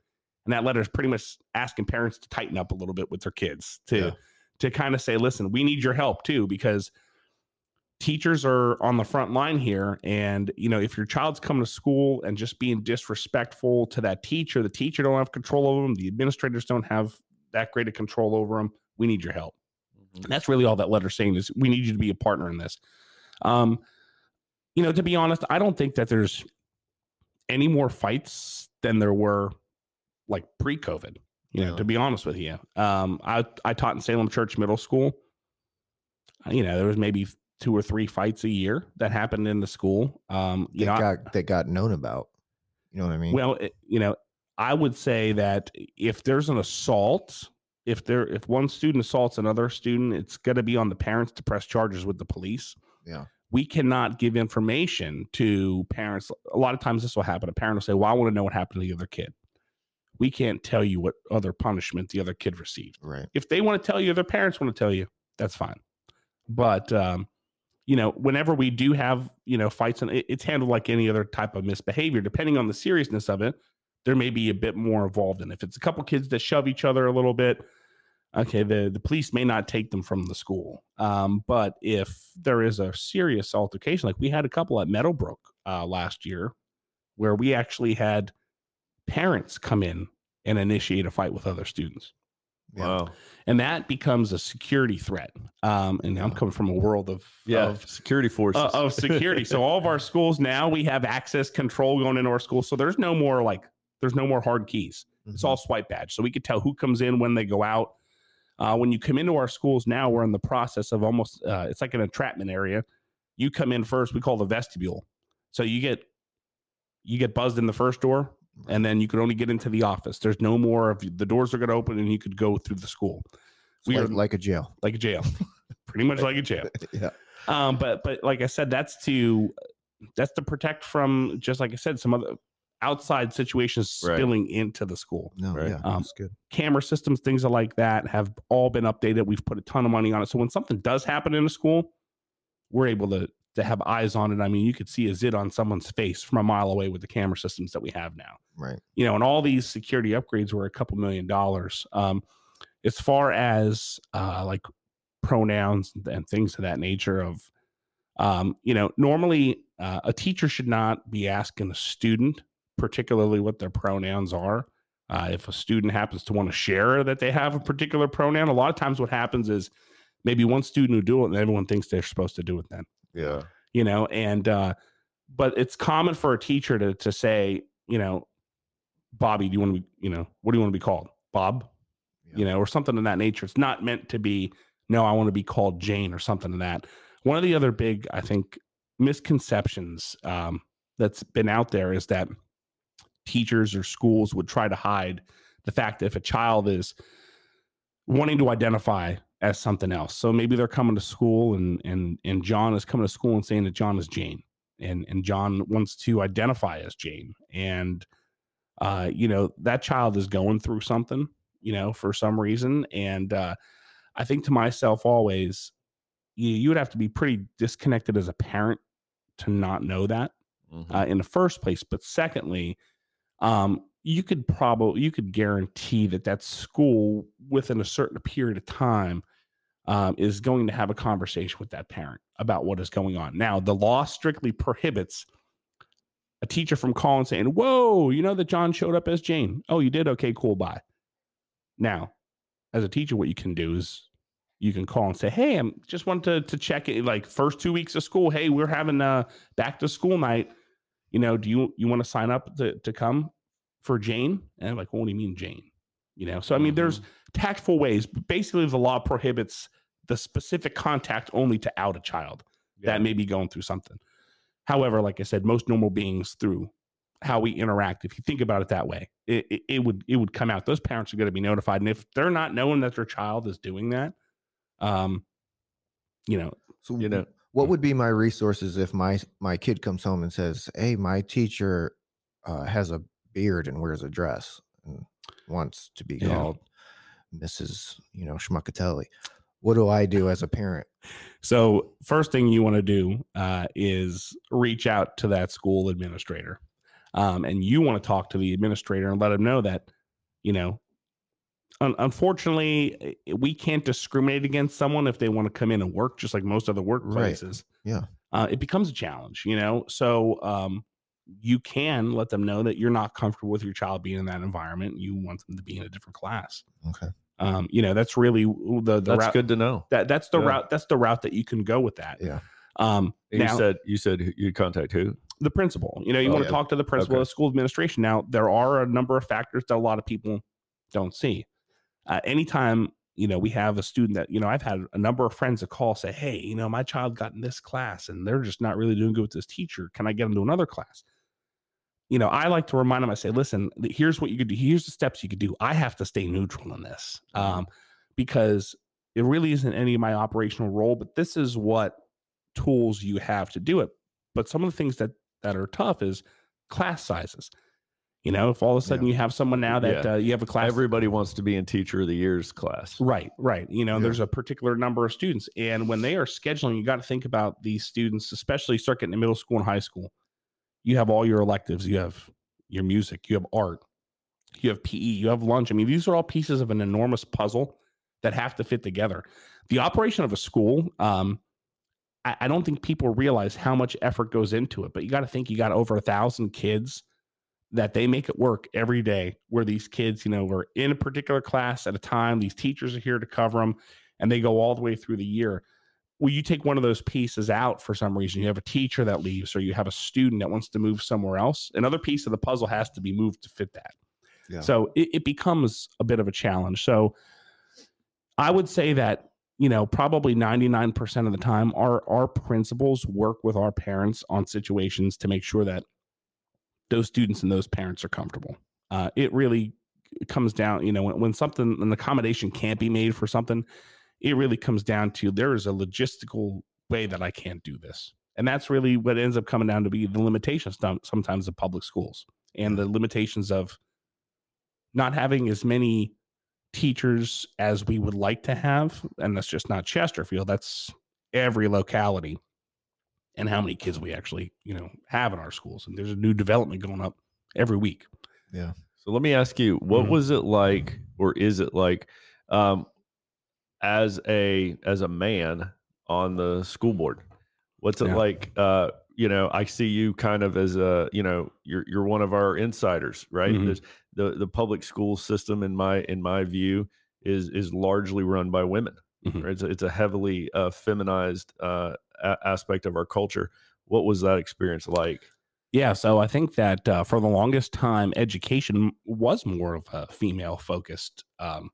And that letter is pretty much asking parents to tighten up a little bit with their kids to, yeah. to kind of say, listen, we need your help too, because teachers are on the front line here. And, you know, if your child's coming to school and just being disrespectful to that teacher, the teacher don't have control over them. The administrators don't have that great of control over them. We need your help. And that's really all that letter's saying is we need you to be a partner in this. Um, you know, to be honest, I don't think that there's any more fights than there were like pre-COVID, you yeah. know, to be honest with you. Um, I, I taught in Salem Church Middle School. You know, there was maybe two or three fights a year that happened in the school. Um, you that know, got, I, that got known about, you know what I mean? Well, it, you know, I would say that if there's an assault, If there, if one student assaults another student, it's going to be on the parents to press charges with the police. Yeah, we cannot give information to parents. A lot of times this will happen. A parent will say, well, I want to know what happened to the other kid. We can't tell you what other punishment the other kid received. Right. If they want to tell you, their parents want to tell you, that's fine. But, um, you know, whenever we do have, you know, fights, and it, it's handled like any other type of misbehavior, depending on the seriousness of it, there may be a bit more involved. And if it's a couple kids that shove each other a little bit, okay, the, the police may not take them from the school. Um, but if there is a serious altercation, like we had a couple at Meadowbrook uh, last year, where we actually had parents come in and initiate a fight with other students. Wow. And that becomes a security threat. Um, and I'm coming from a world of, yeah, of security forces uh, of security. So all of our schools now, we have access control going into our school. So there's no more like, There's no more hard keys. Mm-hmm. It's all swipe badge. So we could tell who comes in, when they go out. Uh, when you come into our schools now, we're in the process of almost, uh, it's like an entrapment area. You come in first, we call the vestibule. So you get, you get buzzed in the first door, and then you can only get into the office. There's no more of the doors are going to open and you could go through the school. It's we like, are like a jail, like a jail, pretty much like a jail. Yeah. Um, but, but like I said, that's to, that's to protect from, just like I said, some other outside situations right. spilling into the school. No, right? yeah, um, that's good. Camera systems, things like that have all been updated. We've put a ton of money on it. So when something does happen in a school, we're able to to have eyes on it. I mean, you could see a zit on someone's face from a mile away with the camera systems that we have now. Right. You know, and all these security upgrades were a couple million dollars. Um, as far as uh, like pronouns and things of that nature of, Um, you know, normally uh, a teacher should not be asking a student, particularly what their pronouns are. Uh, if a student happens to want to share that they have a particular pronoun, a lot of times what happens is maybe one student will do it and everyone thinks they're supposed to do it then. Yeah. You know, and, uh, but it's common for a teacher to to say, you know, Bobby, do you want to be, you know, what do you want to be called? Bob, yeah. you know, or something of that nature. It's not meant to be, no, I want to be called Jane or something of that. One of the other big, I think, misconceptions um, that's been out there is that teachers or schools would try to hide the fact that if a child is wanting to identify as something else. So maybe they're coming to school and and and John is coming to school and saying that John is Jane, and and John wants to identify as Jane. And, uh, you know, that child is going through something, you know, for some reason. And uh, I think to myself always, you, you would have to be pretty disconnected as a parent to not know that mm-hmm. uh, in the first place. But secondly, um, you could probably, you could guarantee that that school within a certain period of time um, is going to have a conversation with that parent about what is going on. Now, the law strictly prohibits a teacher from calling saying, whoa, you know that John showed up as Jane. Oh, you did? Okay, cool. Bye. Now, as a teacher, what you can do is you can call and say, hey, I'm just wanted to, to check it. Like first two weeks of school. Hey, we're having a back to school night. You know, do you, you want to sign up to, to come for Jane? And I'm like, well, what do you mean Jane? You know, so I mean, mm-hmm. there's tactful ways, but basically the law prohibits the specific contact only to out a child yeah. that may be going through something. However, like I said, most normal beings through how we interact, if you think about it that way, it, it, it would it would come out. Those parents are going to be notified. And if they're not knowing that their child is doing that, um, you know, so you know, what would be my resources if my, my kid comes home and says, hey, my teacher uh, has a beard and wears a dress and wants to be yeah. called Missus you know, Schmuckatelli. What do I do as a parent? So first thing you want to do uh, is reach out to that school administrator. Um, and you want to talk to the administrator and let them know that, you know, un- unfortunately, we can't discriminate against someone if they want to come in and work, just like most other workplaces. Right. Yeah. Uh, it becomes a challenge, you know. So um, you can let them know that you're not comfortable with your child being in that environment. You want them to be in a different class. Okay. Um, you know, that's really the, the that's route. Good to know that that's the yeah. route. That's the route that you can go with that. Yeah. Um, you now, said, you said you contact who? The principal, you know, you oh, want to yeah. talk to the principal okay. of school administration. Now there are a number of factors that a lot of people don't see. Uh, anytime, you know, we have a student that, you know, I've had a number of friends that call say, hey, you know, my child got in this class and they're just not really doing good with this teacher. Can I get them to another class? You know, I like to remind them, I say, listen, here's what you could do. Here's the steps you could do. I have to stay neutral on this um, because it really isn't any of my operational role, but this is what tools you have to do it. But some of the things that, that are tough is class sizes. You know, if all of a sudden yeah. you have someone now that yeah. uh, you have a class. Everybody wants to be in teacher of the year's class. Right, right. You know, yeah. there's a particular number of students. And when they are scheduling, you got to think about these students, especially start getting to middle school and high school. You have all your electives, you have your music, you have art, you have P E, you have lunch. I mean, these are all pieces of an enormous puzzle that have to fit together. The operation of a school, um, I, I don't think people realize how much effort goes into it, but you got to think you got over a thousand kids that they make it work every day where these kids, you know, were in a particular class at a time. These teachers are here to cover them and they go all the way through the year. Well, you take one of those pieces out for some reason. You have a teacher that leaves or you have a student that wants to move somewhere else. Another piece of the puzzle has to be moved to fit that. Yeah. So it, it becomes a bit of a challenge. So I would say that, you know, probably ninety-nine percent of the time our, our principals work with our parents on situations to make sure that those students and those parents are comfortable. Uh, it really comes down, you know, when, when something, an accommodation can't be made for something, it really comes down to there is a logistical way that I can't do this. And that's really what ends up coming down to be the limitations sometimes of public schools and the limitations of not having as many teachers as we would like to have. And that's just not Chesterfield. That's every locality and how many kids we actually, you know, have in our schools. And there's a new development going up every week. Yeah. So let me ask you, what mm-hmm. was it like, or is it like, um, as a as a man on the school board, What's it yeah. like? Uh, you know, I see you kind of as a, you know, you're you're one of our insiders, right? Mm-hmm. There's the the public school system, in my in my view, is is largely run by women. Mm-hmm. Right? It's a, it's a heavily uh, feminized uh, a- aspect of our culture. What was that experience like? Yeah, so I think that uh, for the longest time, education was more of a female-focused, um,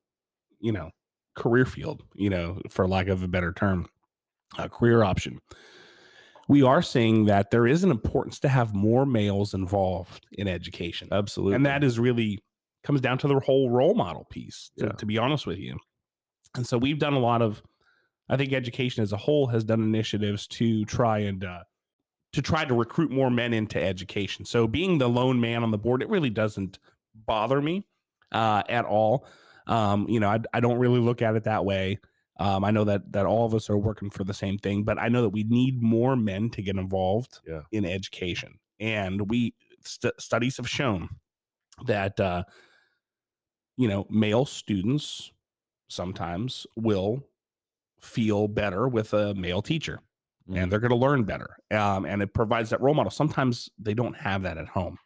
you know, career field, you know, for lack of a better term, a career option. We are seeing that there is an importance to have more males involved in education. Absolutely. And that is really comes down to the whole role model piece, to, yeah. to be honest with you. And so we've done a lot of, I think education as a whole has done initiatives to try and, uh, to try to recruit more men into education. So being the lone man on the board, it really doesn't bother me uh, at all. Um, you know, I, I don't really look at it that way. Um, I know that that all of us are working for the same thing, but I know that we need more men to get involved yeah. in education. And we st- studies have shown that, uh, you know, male students sometimes will feel better with a male teacher. And they're going to learn better. Um, and it provides that role model. Sometimes they don't have that at home.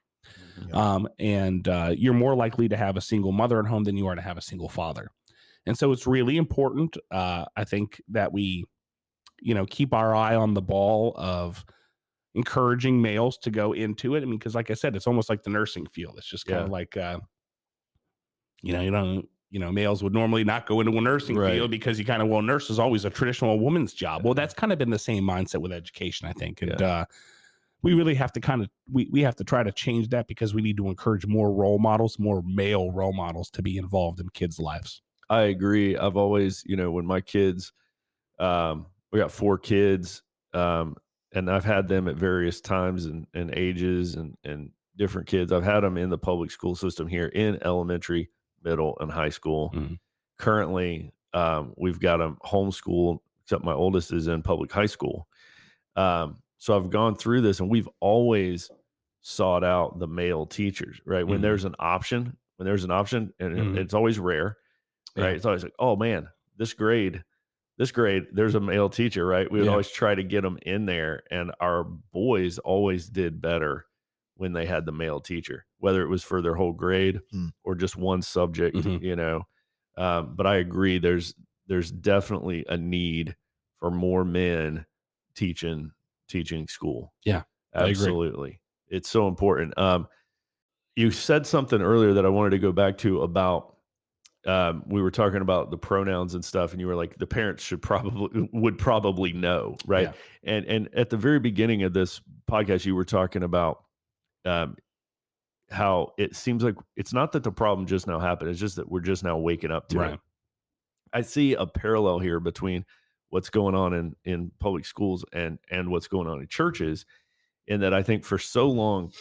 Yeah. Um, and uh, you're more likely to have a single mother at home than you are to have a single father. And so it's really important, uh, I think, that we, you know, keep our eye on the ball of encouraging males to go into it. I mean, because like I said, it's almost like the nursing field. It's just kind yeah. of like, uh, you know, you don't. You know, males would normally not go into a nursing right. field because you kind of, well, nurse is always a traditional woman's job. Well, that's kind of been the same mindset with education, I think. And yeah. uh, we really have to kind of, we, we have to try to change that because we need to encourage more role models, more male role models to be involved in kids' lives. I agree. I've always, you know, when my kids, um, we got four kids um, and I've had them at various times and, and ages and, and different kids. I've had them in the public school system here in elementary, middle and high school. Mm-hmm. Currently, um, we've got them homeschooled, except my oldest is in public high school. Um, so I've gone through this and we've always sought out the male teachers, right? Mm-hmm. When there's an option, when there's an option, and mm-hmm. it's always rare, right? Yeah. It's always like, oh man, this grade, this grade, there's a male teacher, right? We would yeah. always try to get them in there. And our boys always did better when they had the male teacher, whether it was for their whole grade mm. or just one subject, mm-hmm. you know. Um, but I agree, there's there's definitely a need for more men teaching teaching school. Yeah, absolutely. It's so important. Um, you said something earlier that I wanted to go back to about um, we were talking about the pronouns and stuff, and you were like, the parents should probably would probably know, right? Yeah. And and at the very beginning of this podcast, you were talking about um how it seems like it's not that the problem just now happened, it's just that we're just now waking up to right. it. I see a parallel here between what's going on in in public schools and and what's going on in churches, in that I think for so long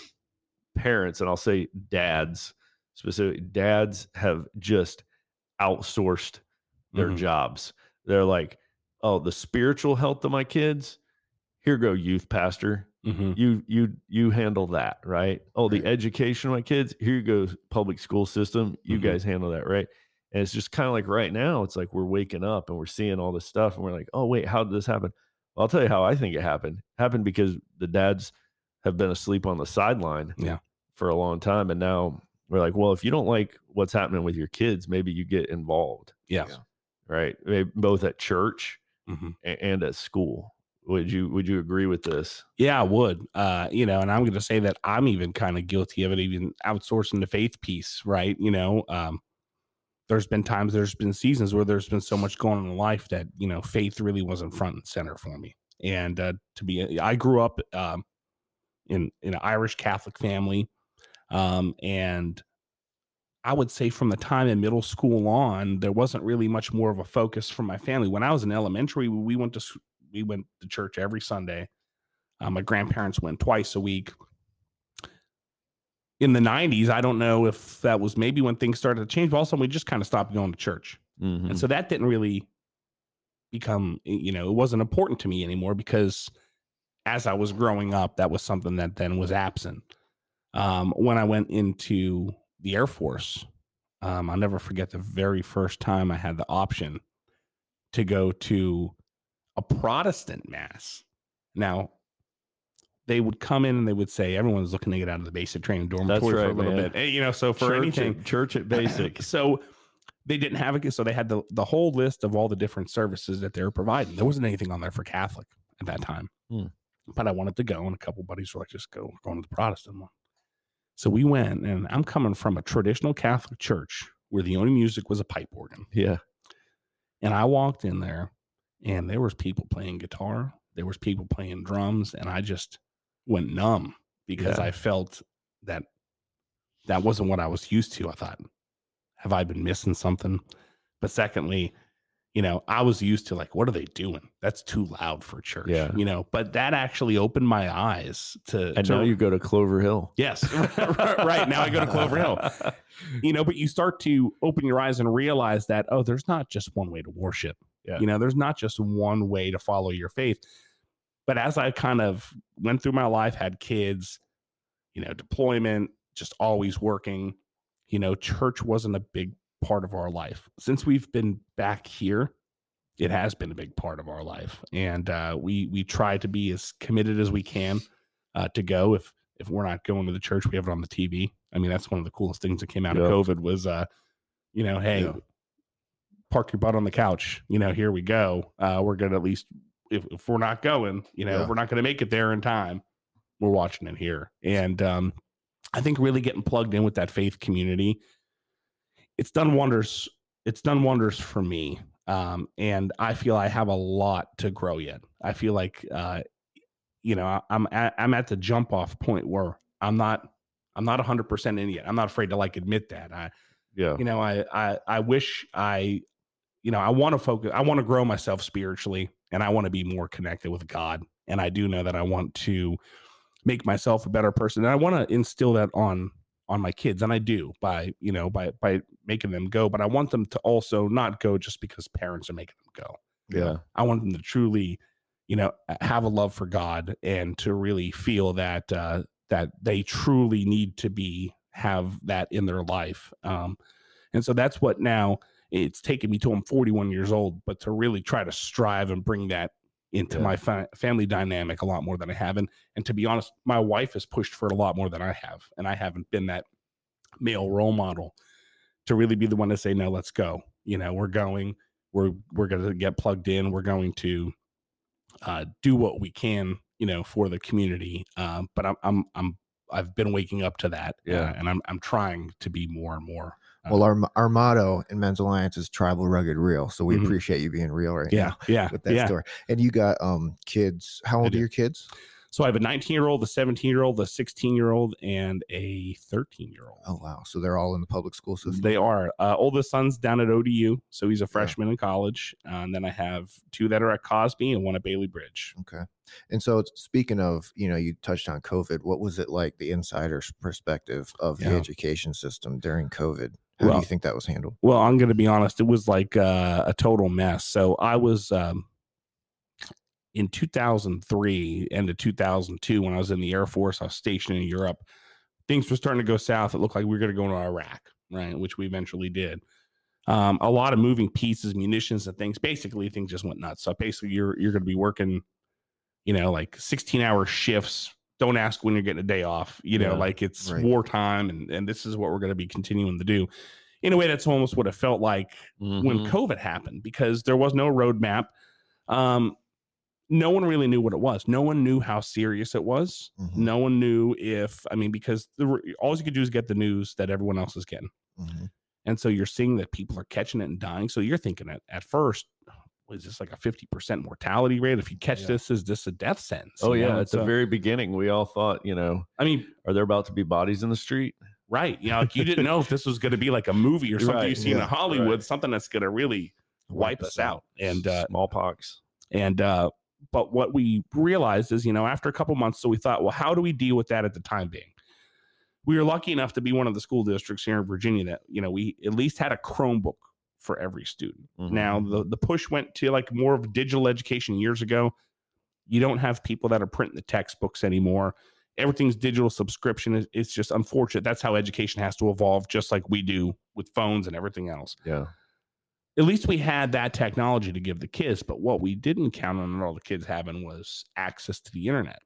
parents, and I'll say dads specifically, dads have just outsourced their mm-hmm. jobs. They're like, oh, the spiritual health of my kids, here go youth pastor. Mm-hmm. You you you handle that, right? Oh, the right. education of my kids, here you go, public school system, you mm-hmm. guys handle that, right? And it's just kind of like right now, it's like we're waking up and we're seeing all this stuff and we're like, oh wait, how did this happen? Well, I'll tell you how I think it happened. Happened because the dads have been asleep on the sideline yeah. for a long time, and now we're like, well, if you don't like what's happening with your kids, maybe you get involved. Yeah. yeah. Right? Maybe both at church mm-hmm. and at school. Would you would you agree with this? Yeah, I would. Uh, you know, and I'm going to say that I'm even kind of guilty of it, even outsourcing the faith piece, right? You know, um, there's been times, there's been seasons where there's been so much going on in life that, you know, faith really wasn't front and center for me. And uh, to be, I grew up um, in, in an Irish Catholic family. Um, and I would say from the time in middle school on, there wasn't really much more of a focus from my family. When I was in elementary, we went to We went to church every Sunday. Um, my grandparents went twice a week. In the nineties, I don't know if that was maybe when things started to change, but also we just kind of stopped going to church. Mm-hmm. And so that didn't really become, you know, it wasn't important to me anymore because as I was growing up, that was something that then was absent. Um, when I went into the Air Force, um, I'll never forget the very first time I had the option to go to a Protestant mass Now, they would come in and they would say, everyone's looking to get out of the basic training dormitory right, for a little man. bit. And, you know, so for church anything. At, church at basic. So they didn't have it. So they had the, the whole list of all the different services that they were providing. There wasn't anything on there for Catholic at that time. Hmm. But I wanted to go, and a couple buddies were like, just go, we're going to the Protestant one. So we went, and I'm coming from a traditional Catholic church where the only music was a pipe organ. Yeah. And I walked in there, and there was people playing guitar. There was people playing drums, and I just went numb because yeah. I felt that that wasn't what I was used to. I thought, have I been missing something? But secondly, you know, I was used to like, what are they doing? That's too loud for church, yeah. you know, but that actually opened my eyes to. And to, now you go to Clover Hill. Yes. Right. Now I go to Clover Hill, you know, but you start to open your eyes and realize that, oh, there's not just one way to worship. Yeah. You know, there's not just one way to follow your faith. But as I kind of went through my life, had kids, you know, deployment, just always working, you know, church wasn't a big part of our life. Since we've been back here, it has been a big part of our life, and uh we we try to be as committed as we can uh to go. If if we're not going to the church, we have it on the T V. I mean, that's one of the coolest things that came out yep. of COVID was uh you know, hey, yeah. park your butt on the couch, you know, here we go. Uh we're gonna, at least if, if we're not going, you know, yeah. we're not gonna make it there in time, we're watching it here. And um I think really getting plugged in with that faith community, It's done wonders. It's done wonders for me. Um, and I feel I have a lot to grow yet. I feel like, uh, you know, I, I'm at, I'm at the jump off point where I'm not, I'm not a hundred percent in yet. I'm not afraid to like admit that. I, yeah. you know, I, I, I wish I, you know, I want to focus, I want to grow myself spiritually, and I want to be more connected with God. And I do know that I want to make myself a better person, and I want to instill that on on my kids, and I do by, you know, by by making them go. But I want them to also not go just because parents are making them go. Yeah. I want them to truly, you know, have a love for God, and to really feel that uh, that they truly need to be, have that in their life. Um, and so that's what now it's taken me to. I'm forty-one years old, but to really try to strive and bring that into yeah. my fa- family dynamic a lot more than I have. And, and to be honest, my wife has pushed for it a lot more than I have. And I haven't been that male role model to really be the one to say, no, let's go. You know, we're going, we're, we're going to get plugged in. We're going to uh, do what we can, you know, for the community. Um, but I'm, I'm, I'm, I've been waking up to that. Yeah. Uh, and I'm, I'm trying to be more and more. Well, our our motto in Men's Alliance is tribal, rugged, real. So we mm-hmm. appreciate you being real right yeah, now. Yeah, with that yeah. story. And you got um kids. How old are your kids? So I have a nineteen-year-old, a seventeen-year-old, a sixteen-year-old, and a thirteen-year-old. Oh, wow. So they're all in the public school system? They are. Uh, oldest son's down at O D U, so he's a freshman yeah. in college. Uh, and then I have two that are at Cosby and one at Bailey Bridge. Okay. And so speaking of, you know, you touched on COVID. What was it like, the insider's perspective of yeah. the education system during COVID? How well, do you think that was handled? Well, I'm going to be honest. It was like uh, a total mess. So I was... Um, in two thousand three and to two thousand two, when I was in the Air Force, I was stationed in Europe. Things were starting to go south. It looked like we were going to go into Iraq, right? Which we eventually did. Um, a lot of moving pieces, munitions and things. Basically, things just went nuts. So basically, you're you're going to be working, you know, like sixteen-hour shifts. Don't ask when you're getting a day off. You know, yeah, like it's right. wartime, and, and this is what we're going to be continuing to do. In a way, that's almost what it felt like mm-hmm. when COVID happened, because there was no roadmap. Um, No one really knew what it was. No one knew how serious it was. Mm-hmm. No one knew if, I mean, because there were, all you could do is get the news that everyone else is getting. Mm-hmm. And so you're seeing that people are catching it and dying. So you're thinking at, at first, is this like a fifty percent mortality rate? If you catch yeah. this, is this a death sentence? Oh, you yeah. know? At so, the very beginning, we all thought, you know, I mean, are there about to be bodies in the street? Right. You know, like you didn't know if this was going to be like a movie or something right. you see yeah. in Hollywood, right. something that's going to really wipe, wipe us out. And uh, smallpox. And, uh, But what we realized is, you know, after a couple months, so we thought, well, how do we deal with that at the time being? We were lucky enough to be one of the school districts here in Virginia that, you know, we at least had a Chromebook for every student. Mm-hmm. Now, the, the push went to like more of digital education years ago. You don't have people that are printing the textbooks anymore. Everything's digital subscription. It's just unfortunate. That's how education has to evolve, just like we do with phones and everything else. Yeah. at least we had that technology to give the kids. But what we didn't count on and all the kids having was access to the internet.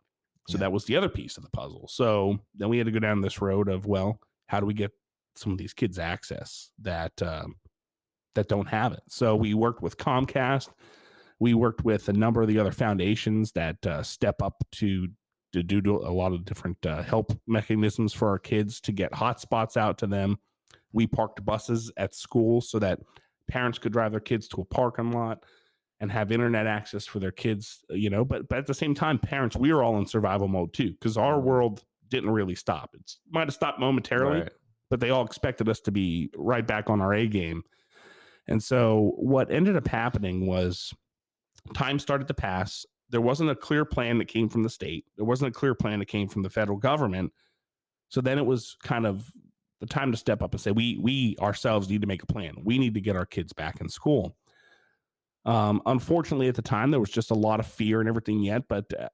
So yeah. that was the other piece of the puzzle. So then we had to go down this road of, well, how do we get some of these kids access that um, that don't have it? So we worked with Comcast. We worked with a number of the other foundations that uh, step up to, to do to a lot of different uh, help mechanisms for our kids to get hotspots out to them. We parked buses at school so that parents could drive their kids to a parking lot and have internet access for their kids, you know. But but at the same time, parents, we were all in survival mode too, because our world didn't really stop. It might have stopped momentarily, right. but they all expected us to be right back on our A game. And so what ended up happening was time started to pass. There wasn't a clear plan that came from the state. There wasn't a clear plan that came from the federal government. So then it was kind of the time to step up and say, we we ourselves need to make a plan. We need to get our kids back in school. Um, unfortunately, at the time, there was just a lot of fear and everything yet, but, uh,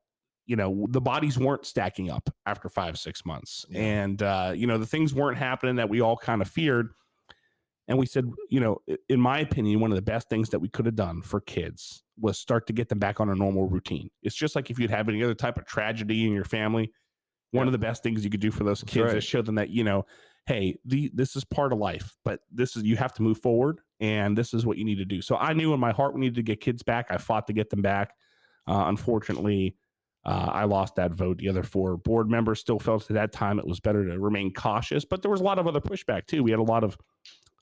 you know, the bodies weren't stacking up after five, six months. Yeah. And, uh, you know, the things weren't happening that we all kind of feared. And we said, you know, in my opinion, one of the best things that we could have done for kids was start to get them back on a normal routine. It's just like if you'd have any other type of tragedy in your family, one yeah. of the best things you could do for those kids right. is show them that, you know, hey, the, this is part of life, but this is, you have to move forward and this is what you need to do. So I knew in my heart we needed to get kids back. I fought to get them back. Uh, unfortunately, uh, I lost that vote. The other four board members still felt at that time it was better to remain cautious, but there was a lot of other pushback too. We had a lot of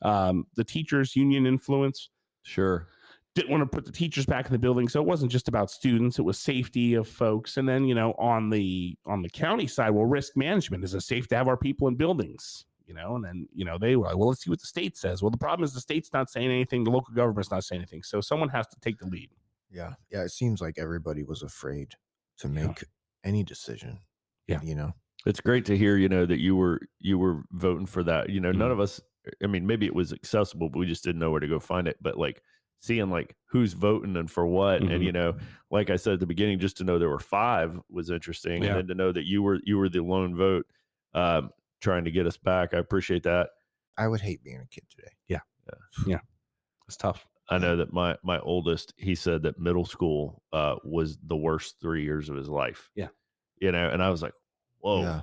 um, the teachers union influence. Sure. Didn't want to put the teachers back in the building. So it wasn't just about students. It was safety of folks. And then, you know, on the, on the county side, well, risk management, is it safe to have our people in buildings? You know, and then, you know, they were like, well, let's see what the state says. Well, the problem is the state's not saying anything. The local government's not saying anything. So someone has to take the lead. Yeah. Yeah. It seems like everybody was afraid to make yeah. any decision. Yeah. You know, it's great to hear, you know, that you were, you were voting for that. You know, mm-hmm. none of us, I mean, maybe it was accessible, but we just didn't know where to go find it. But like, seeing like who's voting and for what. Mm-hmm. And, you know, like I said at the beginning, just to know there were five was interesting. Yeah. And then to know that you were, you were the lone vote um, trying to get us back. I appreciate that. I would hate being a kid today. Yeah. Yeah. yeah. It's tough. I know that my, my oldest, he said that middle school uh, was the worst three years of his life. Yeah. You know, and I was like, whoa, yeah.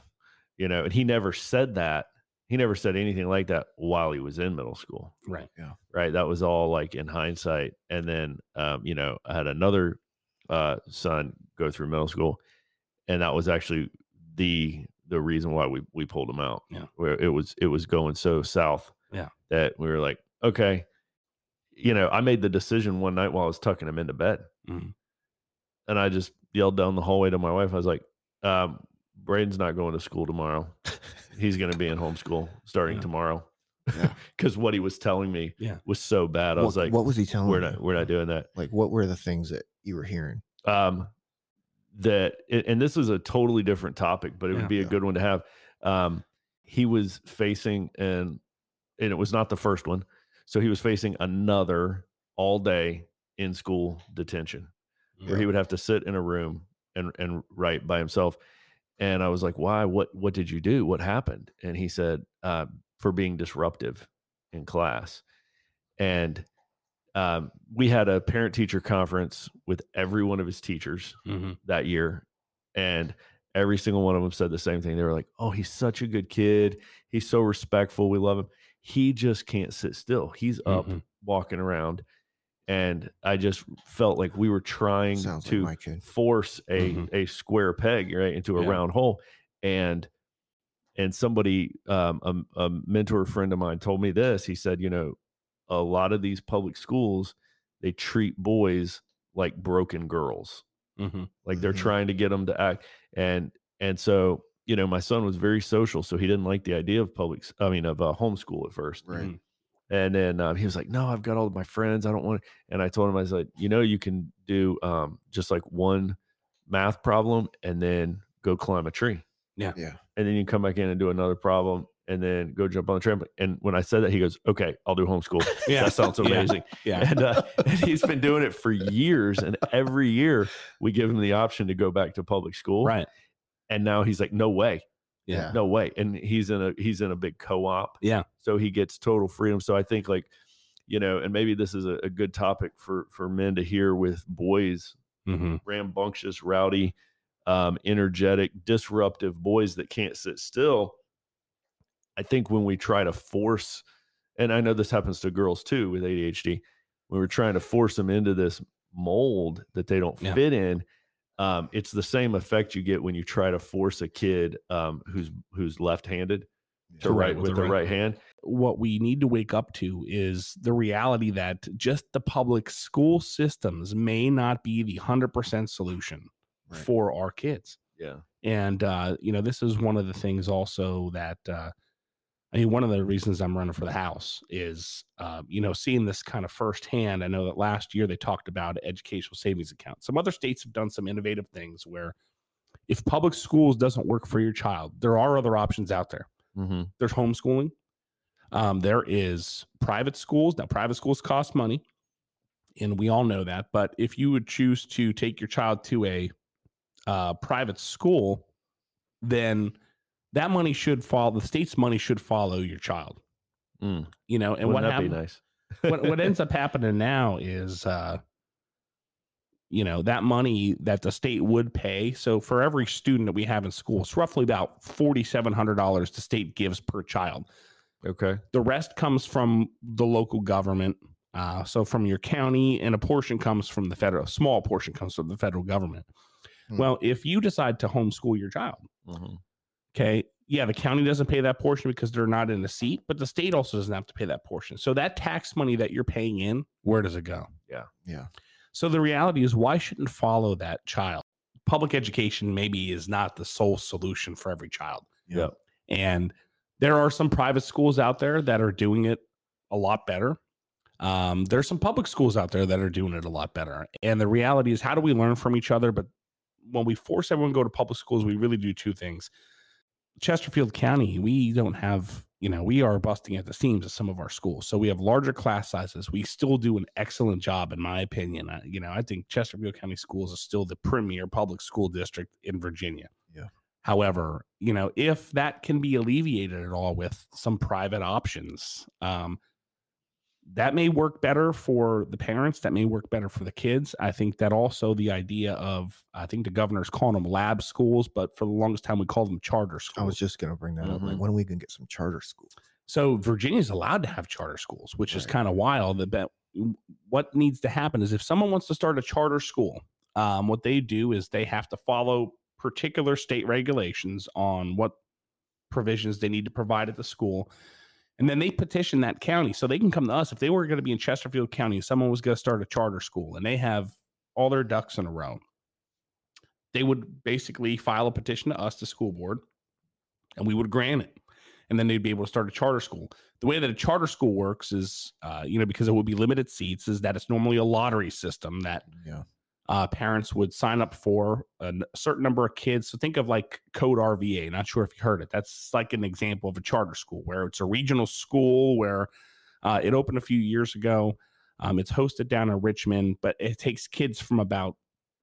you know, and he never said that. He never said anything like that while he was in middle school. Right. Yeah. Right. That was all like in hindsight. And then, um, you know, I had another uh, son go through middle school, and that was actually the the reason why we we pulled him out. Yeah. Where it was it was going so south. Yeah. That we were like, okay, you know, I made the decision one night while I was tucking him into bed, mm-hmm. and I just yelled down the hallway to my wife. I was like, um, Braden's not going to school tomorrow. He's going to be in homeschool starting yeah. tomorrow. Because yeah. what he was telling me yeah. was so bad. I what, was like, what was he telling we're not, we're not doing that. Like, what were the things that you were hearing? Um, that, and this is a totally different topic, but it yeah, would be yeah. a good one to have. Um, he was facing, and, and it was not the first one. So he was facing another all day in school detention yeah. where he would have to sit in a room and, and write by himself. And I was like, why? What What did you do? What happened? And he said, uh, for being disruptive in class. And um, we had a parent-teacher conference with every one of his teachers mm-hmm. that year. And every single one of them said the same thing. They were like, oh, he's such a good kid. He's so respectful. We love him. He just can't sit still. He's up mm-hmm. walking around. And I just felt like we were trying Sounds to like force a, mm-hmm. a square peg right into a yeah. round hole. And, and somebody, um, a, a mentor friend of mine told me this. He said, you know, a lot of these public schools, they treat boys like broken girls. Mm-hmm. Like they're mm-hmm. trying to get them to act. And, and so, you know, my son was very social, so he didn't like the idea of public, I mean, of uh, homeschool at first. Right. Mm-hmm. And then um, he was like, no, I've got all of my friends. I don't want to. And I told him, I was like, you know, you can do um, just like one math problem and then go climb a tree. Yeah. yeah. And then you come back in and do another problem and then go jump on the trampoline. And when I said that, he goes, okay, I'll do homeschool. yeah. That sounds amazing. yeah. yeah. And, uh, and he's been doing it for years. And every year we give him the option to go back to public school. Right. And now he's like, no way. Yeah. No way. And he's in a he's in a big co-op. Yeah. So he gets total freedom. So I think like you know, and maybe this is a, a good topic for, for men to hear with boys, mm-hmm. rambunctious, rowdy, um, energetic, disruptive boys that can't sit still. I think when we try to force, and I know this happens to girls too with A D H D, when we're trying to force them into this mold that they don't yeah. fit in, um, it's the same effect you get when you try to force a kid um, who's who's left-handed yeah. to write with, with the right, right hand. What we need to wake up to is the reality that just the public school systems may not be the one hundred percent solution right. for our kids. Yeah. And, uh, you know, this is one of the things also that, uh, I mean, one of the reasons I'm running for the House is, uh, you know, seeing this kind of firsthand. I know that last year they talked about educational savings accounts. Some other states have done some innovative things where if public schools doesn't work for your child, there are other options out there. Mm-hmm. There's homeschooling. Um, there is private schools. Now, private schools cost money, and we all know that. But if you would choose to take your child to a uh, private school, then that money should follow, the state's money should follow your child, mm. you know, and Wouldn't what that happen, be nice? what, what ends up happening now is, uh, you know, that money that the state would pay. So for every student that we have in school, it's roughly about four thousand seven hundred dollars the state gives per child. Okay. The rest comes from the local government. Uh, so from your county, and a portion comes from the federal, a small portion comes from the federal government. Mm. Well, if you decide to homeschool your child, mm-hmm. okay, yeah, the county doesn't pay that portion because they're not in the seat, but the state also doesn't have to pay that portion. So that tax money that you're paying in, where does it go? Yeah. Yeah. So the reality is, why shouldn't follow that child? Public education maybe is not the sole solution for every child. Yeah. And there are some private schools out there that are doing it a lot better. Um, there's some public schools out there that are doing it a lot better. And the reality is, how do we learn from each other? But when we force everyone to go to public schools, we really do two things. Chesterfield County, we don't have, you know, we are busting at the seams at some of our schools. So we have larger class sizes. We still do an excellent job, in my opinion. I, you know, I think Chesterfield County Schools is still the premier public school district in Virginia. Yeah. However, you know, if that can be alleviated at all with some private options, um, that may work better for the parents. That may work better for the kids. I think that also the idea of, I think the governor's calling them lab schools, but for the longest time we called them charter schools. I was just going to bring that mm-hmm. up. Like, when are we going to get some charter schools? So Virginia's allowed to have charter schools, which right. is kind of wild. That what needs to happen is if someone wants to start a charter school, um, what they do is they have to follow particular state regulations on what provisions they need to provide at the school. And then they petition that county, so they can come to us. If they were going to be in Chesterfield County, someone was going to start a charter school and they have all their ducks in a row, they would basically file a petition to us, the school board, and we would grant it. And then they'd be able to start a charter school. The way that a charter school works is, uh, you know, because it would be limited seats, is that it's normally a lottery system that yeah. uh, parents would sign up for a certain number of kids. So think of like Code R V A. Not sure if you heard it. That's like an example of a charter school where it's a regional school where uh, it opened a few years ago. Um, it's hosted down in Richmond, but it takes kids from about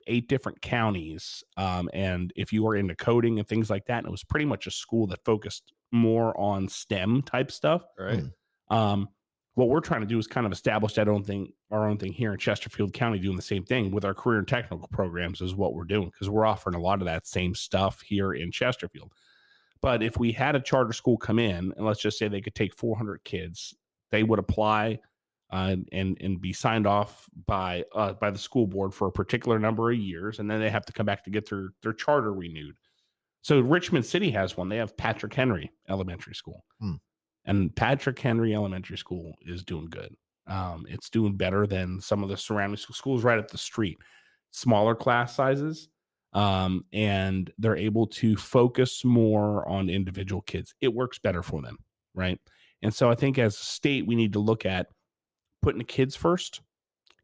eight different counties. Um, and if you were into coding and things like that, and it was pretty much a school that focused more on STEM type stuff. Right. Um, What we're trying to do is kind of establish that own thing, our own thing here in Chesterfield County, doing the same thing with our career and technical programs is what we're doing, because we're offering a lot of that same stuff here in Chesterfield. But if we had a charter school come in, and let's just say they could take four hundred kids, they would apply uh, and and be signed off by uh, by the school board for a particular number of years, and then they have to come back to get their their charter renewed. So Richmond City has one. They have Patrick Henry Elementary School. Hmm. And Patrick Henry Elementary School is doing good. Um, it's doing better than some of the surrounding schools right up the street. Smaller class sizes, um, and they're able to focus more on individual kids. It works better for them, right? And so I think as a state, we need to look at putting the kids first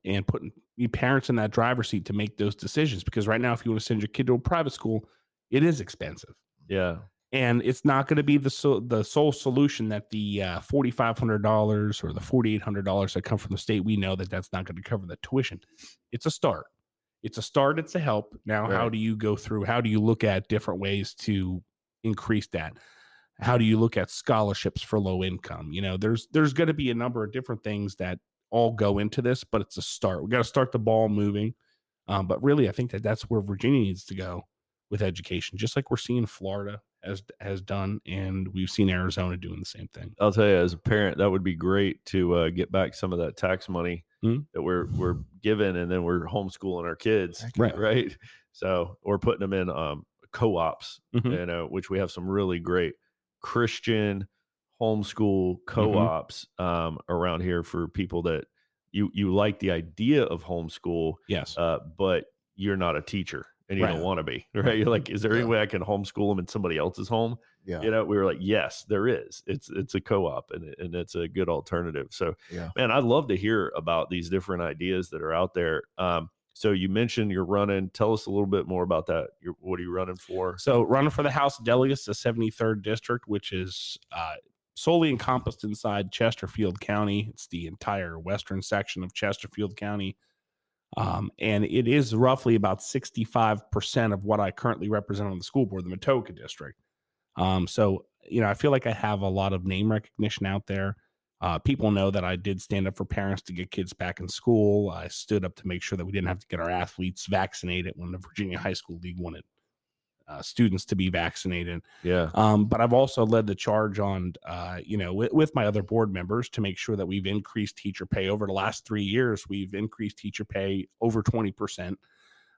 and putting your parents in that driver's seat to make those decisions. Because right now, if you want to send your kid to a private school, it is expensive. Yeah. And it's not going to be the so, the sole solution that the uh, four thousand five hundred dollars or the four thousand eight hundred dollars that come from the state, we know that that's not going to cover the tuition. It's a start. It's a start. It's a help. Now, right. How do you go through? How do you look at different ways to increase that? How do you look at scholarships for low income? You know, there's there's going to be a number of different things that all go into this, but it's a start. We got to start the ball moving. Um, but really, I think that that's where Virginia needs to go with education, just like we're seeing Florida has has done, and we've seen Arizona doing the same thing. I'll tell you, as a parent, that would be great to uh, get back some of that tax money mm-hmm. that we're we're given, and then we're homeschooling our kids, right? Right. So we're putting them in um, co-ops, mm-hmm. you know, which we have some really great Christian homeschool co-ops mm-hmm. um, around here for people that you you like the idea of homeschool, yes, uh, but you're not a teacher. And you right. don't want to be, right? You're like, is there yeah. any way I can homeschool them in somebody else's home? Yeah. You know, we were like, yes, there is. It's it's a co-op, and and it's a good alternative. So, yeah. man, I'd love to hear about these different ideas that are out there. Um, so you mentioned you're running. Tell us a little bit more about that. You're, what are you running for? So running for the House of Delegates, the seventy-third District, which is uh, solely encompassed inside Chesterfield County. It's the entire western section of Chesterfield County. Um, and it is roughly about sixty-five percent of what I currently represent on the school board, the Matoaca district. Um, so, you know, I feel like I have a lot of name recognition out there. Uh, people know that I did stand up for parents to get kids back in school. I stood up to make sure that we didn't have to get our athletes vaccinated when the Virginia High School League wanted uh, students to be vaccinated. Yeah. Um, but I've also led the charge on, uh, you know, with, with my other board members to make sure that we've increased teacher pay over the last three years. We've increased teacher pay over twenty percent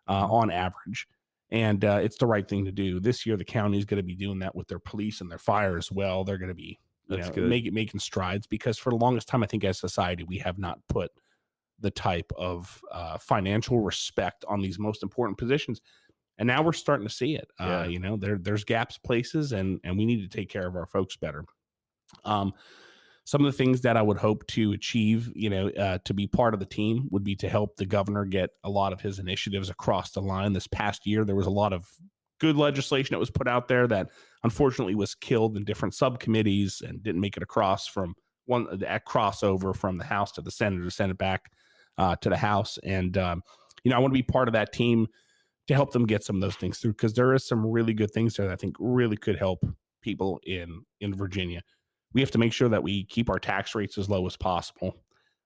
uh, on average. And uh, it's the right thing to do. This year, the county is going to be doing that with their police and their fire as well. They're going to be you That's know, good. Make, making strides, because for the longest time, I think as society, we have not put the type of uh, financial respect on these most important positions. And now we're starting to see it. Yeah. Uh, you know, there there's gaps, places, and and we need to take care of our folks better. Um, some of the things that I would hope to achieve, you know, uh, to be part of the team would be to help the governor get a lot of his initiatives across the line. This past year, there was a lot of good legislation that was put out there that unfortunately was killed in different subcommittees and didn't make it across from one that crossover from the House to the Senate, or Senate back uh, to the House. And, um, you know, I want to be part of that team to help them get some of those things through, because there is some really good things there that I think really could help people in in Virginia. We have to make sure that we keep our tax rates as low as possible.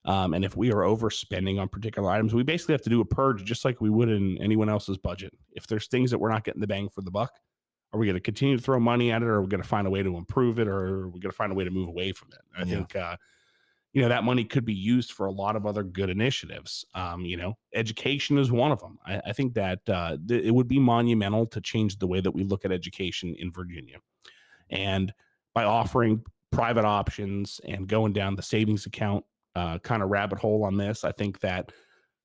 Um, and if we are overspending on particular items, we basically have to do a purge, just like we would in anyone else's budget. If there's things that we're not getting the bang for the buck, are we going to continue to throw money at it, or are we going to find a way to improve it, or are we going to find a way to move away from it? I yeah. think, uh, you know, that money could be used for a lot of other good initiatives. Um, you know, education is one of them. I, I think that uh, th- it would be monumental to change the way that we look at education in Virginia. And by offering private options and going down the savings account uh, kind of rabbit hole on this, I think that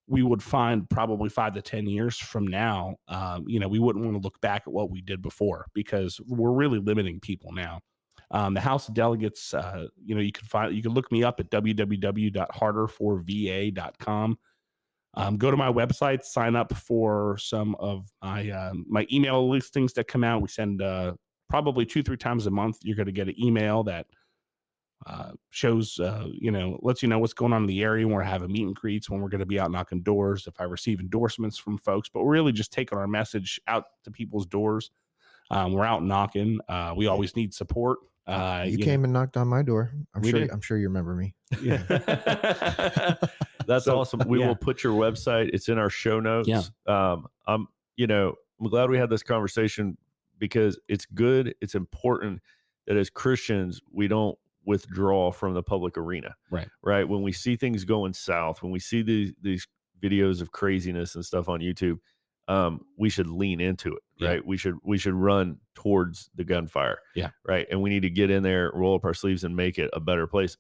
we would find probably five to ten years from now, um, you know, we wouldn't want to look back at what we did before, because we're really limiting people now. Um, the House of Delegates, uh, you know, you can find, you can look me up at w w w dot harter for v a dot com. Um, go to my website, sign up for some of my, uh, my email listings that come out. We send uh, probably two, three times a month. You're going to get an email that uh, shows, uh, you know, lets you know what's going on in the area, when we're having meet and greets, when we're going to be out knocking doors, if I receive endorsements from folks, but we're really just taking our message out to people's doors. Um, we're out knocking. Uh, we always need support. Uh, you, you came know. and knocked on my door. I'm we sure. Did. I'm sure you remember me. Yeah. That's so awesome. We yeah. will put your website. It's in our show notes. Yeah. Um, I'm, you know, I'm glad we had this conversation, because it's good. It's important that as Christians, we don't withdraw from the public arena. Right. Right. When we see things going south, when we see these these videos of craziness and stuff on YouTube, um, we should lean into it. Right. Yeah. We should, we should run towards the gunfire. Yeah. Right. And we need to get in there, roll up our sleeves, and make it a better place,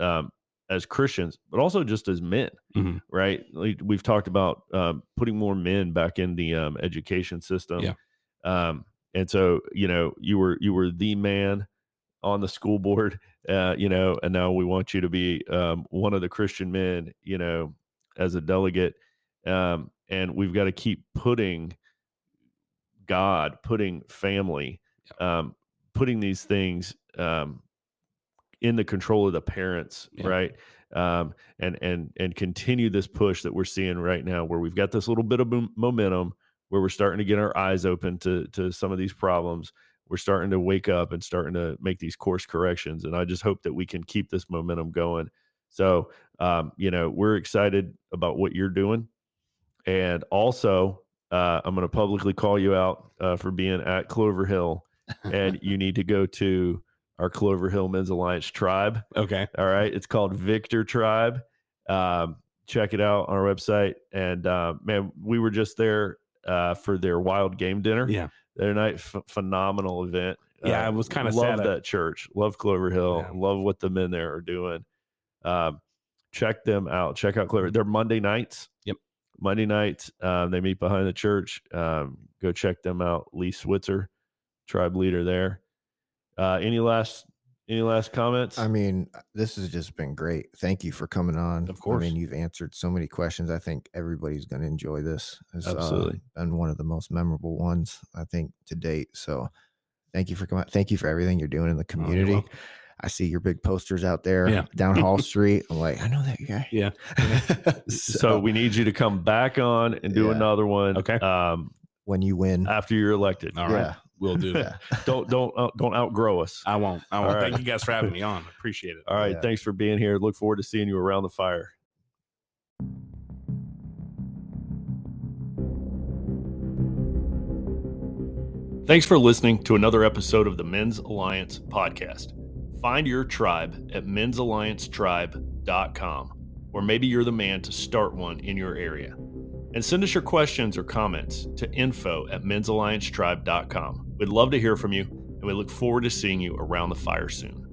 um, as Christians, but also just as men. Mm-hmm. Right. We've talked about, um, putting more men back in the, um, education system. Yeah. Um, and so, you know, you were, you were the man on the school board, uh, you know, and now we want you to be, um, one of the Christian men, you know, as a delegate. Um, and we've got to keep putting God, putting family, um, putting these things um, in the control of the parents, yeah. right? Um, and and and continue this push that we're seeing right now, where we've got this little bit of momentum, where we're starting to get our eyes open to to some of these problems. we're starting to wake up and starting to make these course corrections. And I just hope that we can keep this momentum going. So, um, you know, we're excited about what you're doing. And also, uh, I'm going to publicly call you out uh, for being at Clover Hill, and you need to go to our Clover Hill Men's Alliance tribe. Okay. All right. It's called Victor Tribe. Um, check it out on our website. And uh, man, we were just there uh, for their wild game dinner. Yeah. Their night, f- phenomenal event. Yeah. Uh, I was kind of sad. Love that church. Love Clover Hill. Yeah. Love what the men there are doing. Um, check them out. Check out Clover. They're Monday nights. Yep. Monday nights. Um, they meet behind the church. Um, go check them out. Lee Switzer, tribe leader there. Uh, any last, any last comments? I mean, this has just been great. Thank you for coming on. Of course. I mean, you've answered so many questions. I think everybody's going to enjoy this. It's, Absolutely. Uh, been one of the most memorable ones, I think, to date. So thank you for coming. Thank you for everything you're doing in the community. Oh, I see your big posters out there yeah. down Hall Street. I'm like, I know that guy. Yeah. so, so we need you to come back on and do yeah. another one. Okay. Um, when you win. After you're elected. All yeah. right. We'll do that. don't don't uh, don't outgrow us. I won't. I won't. Right. Thank you guys for having me on. Appreciate it. All right. Yeah. Thanks for being here. Look forward to seeing you around the fire. Thanks for listening to another episode of the Men's Alliance podcast. Find your tribe at men's alliance tribe dot com, or maybe you're the man to start one in your area. And send us your questions or comments to info at men's alliance tribe dot com. We'd love to hear from you, and we look forward to seeing you around the fire soon.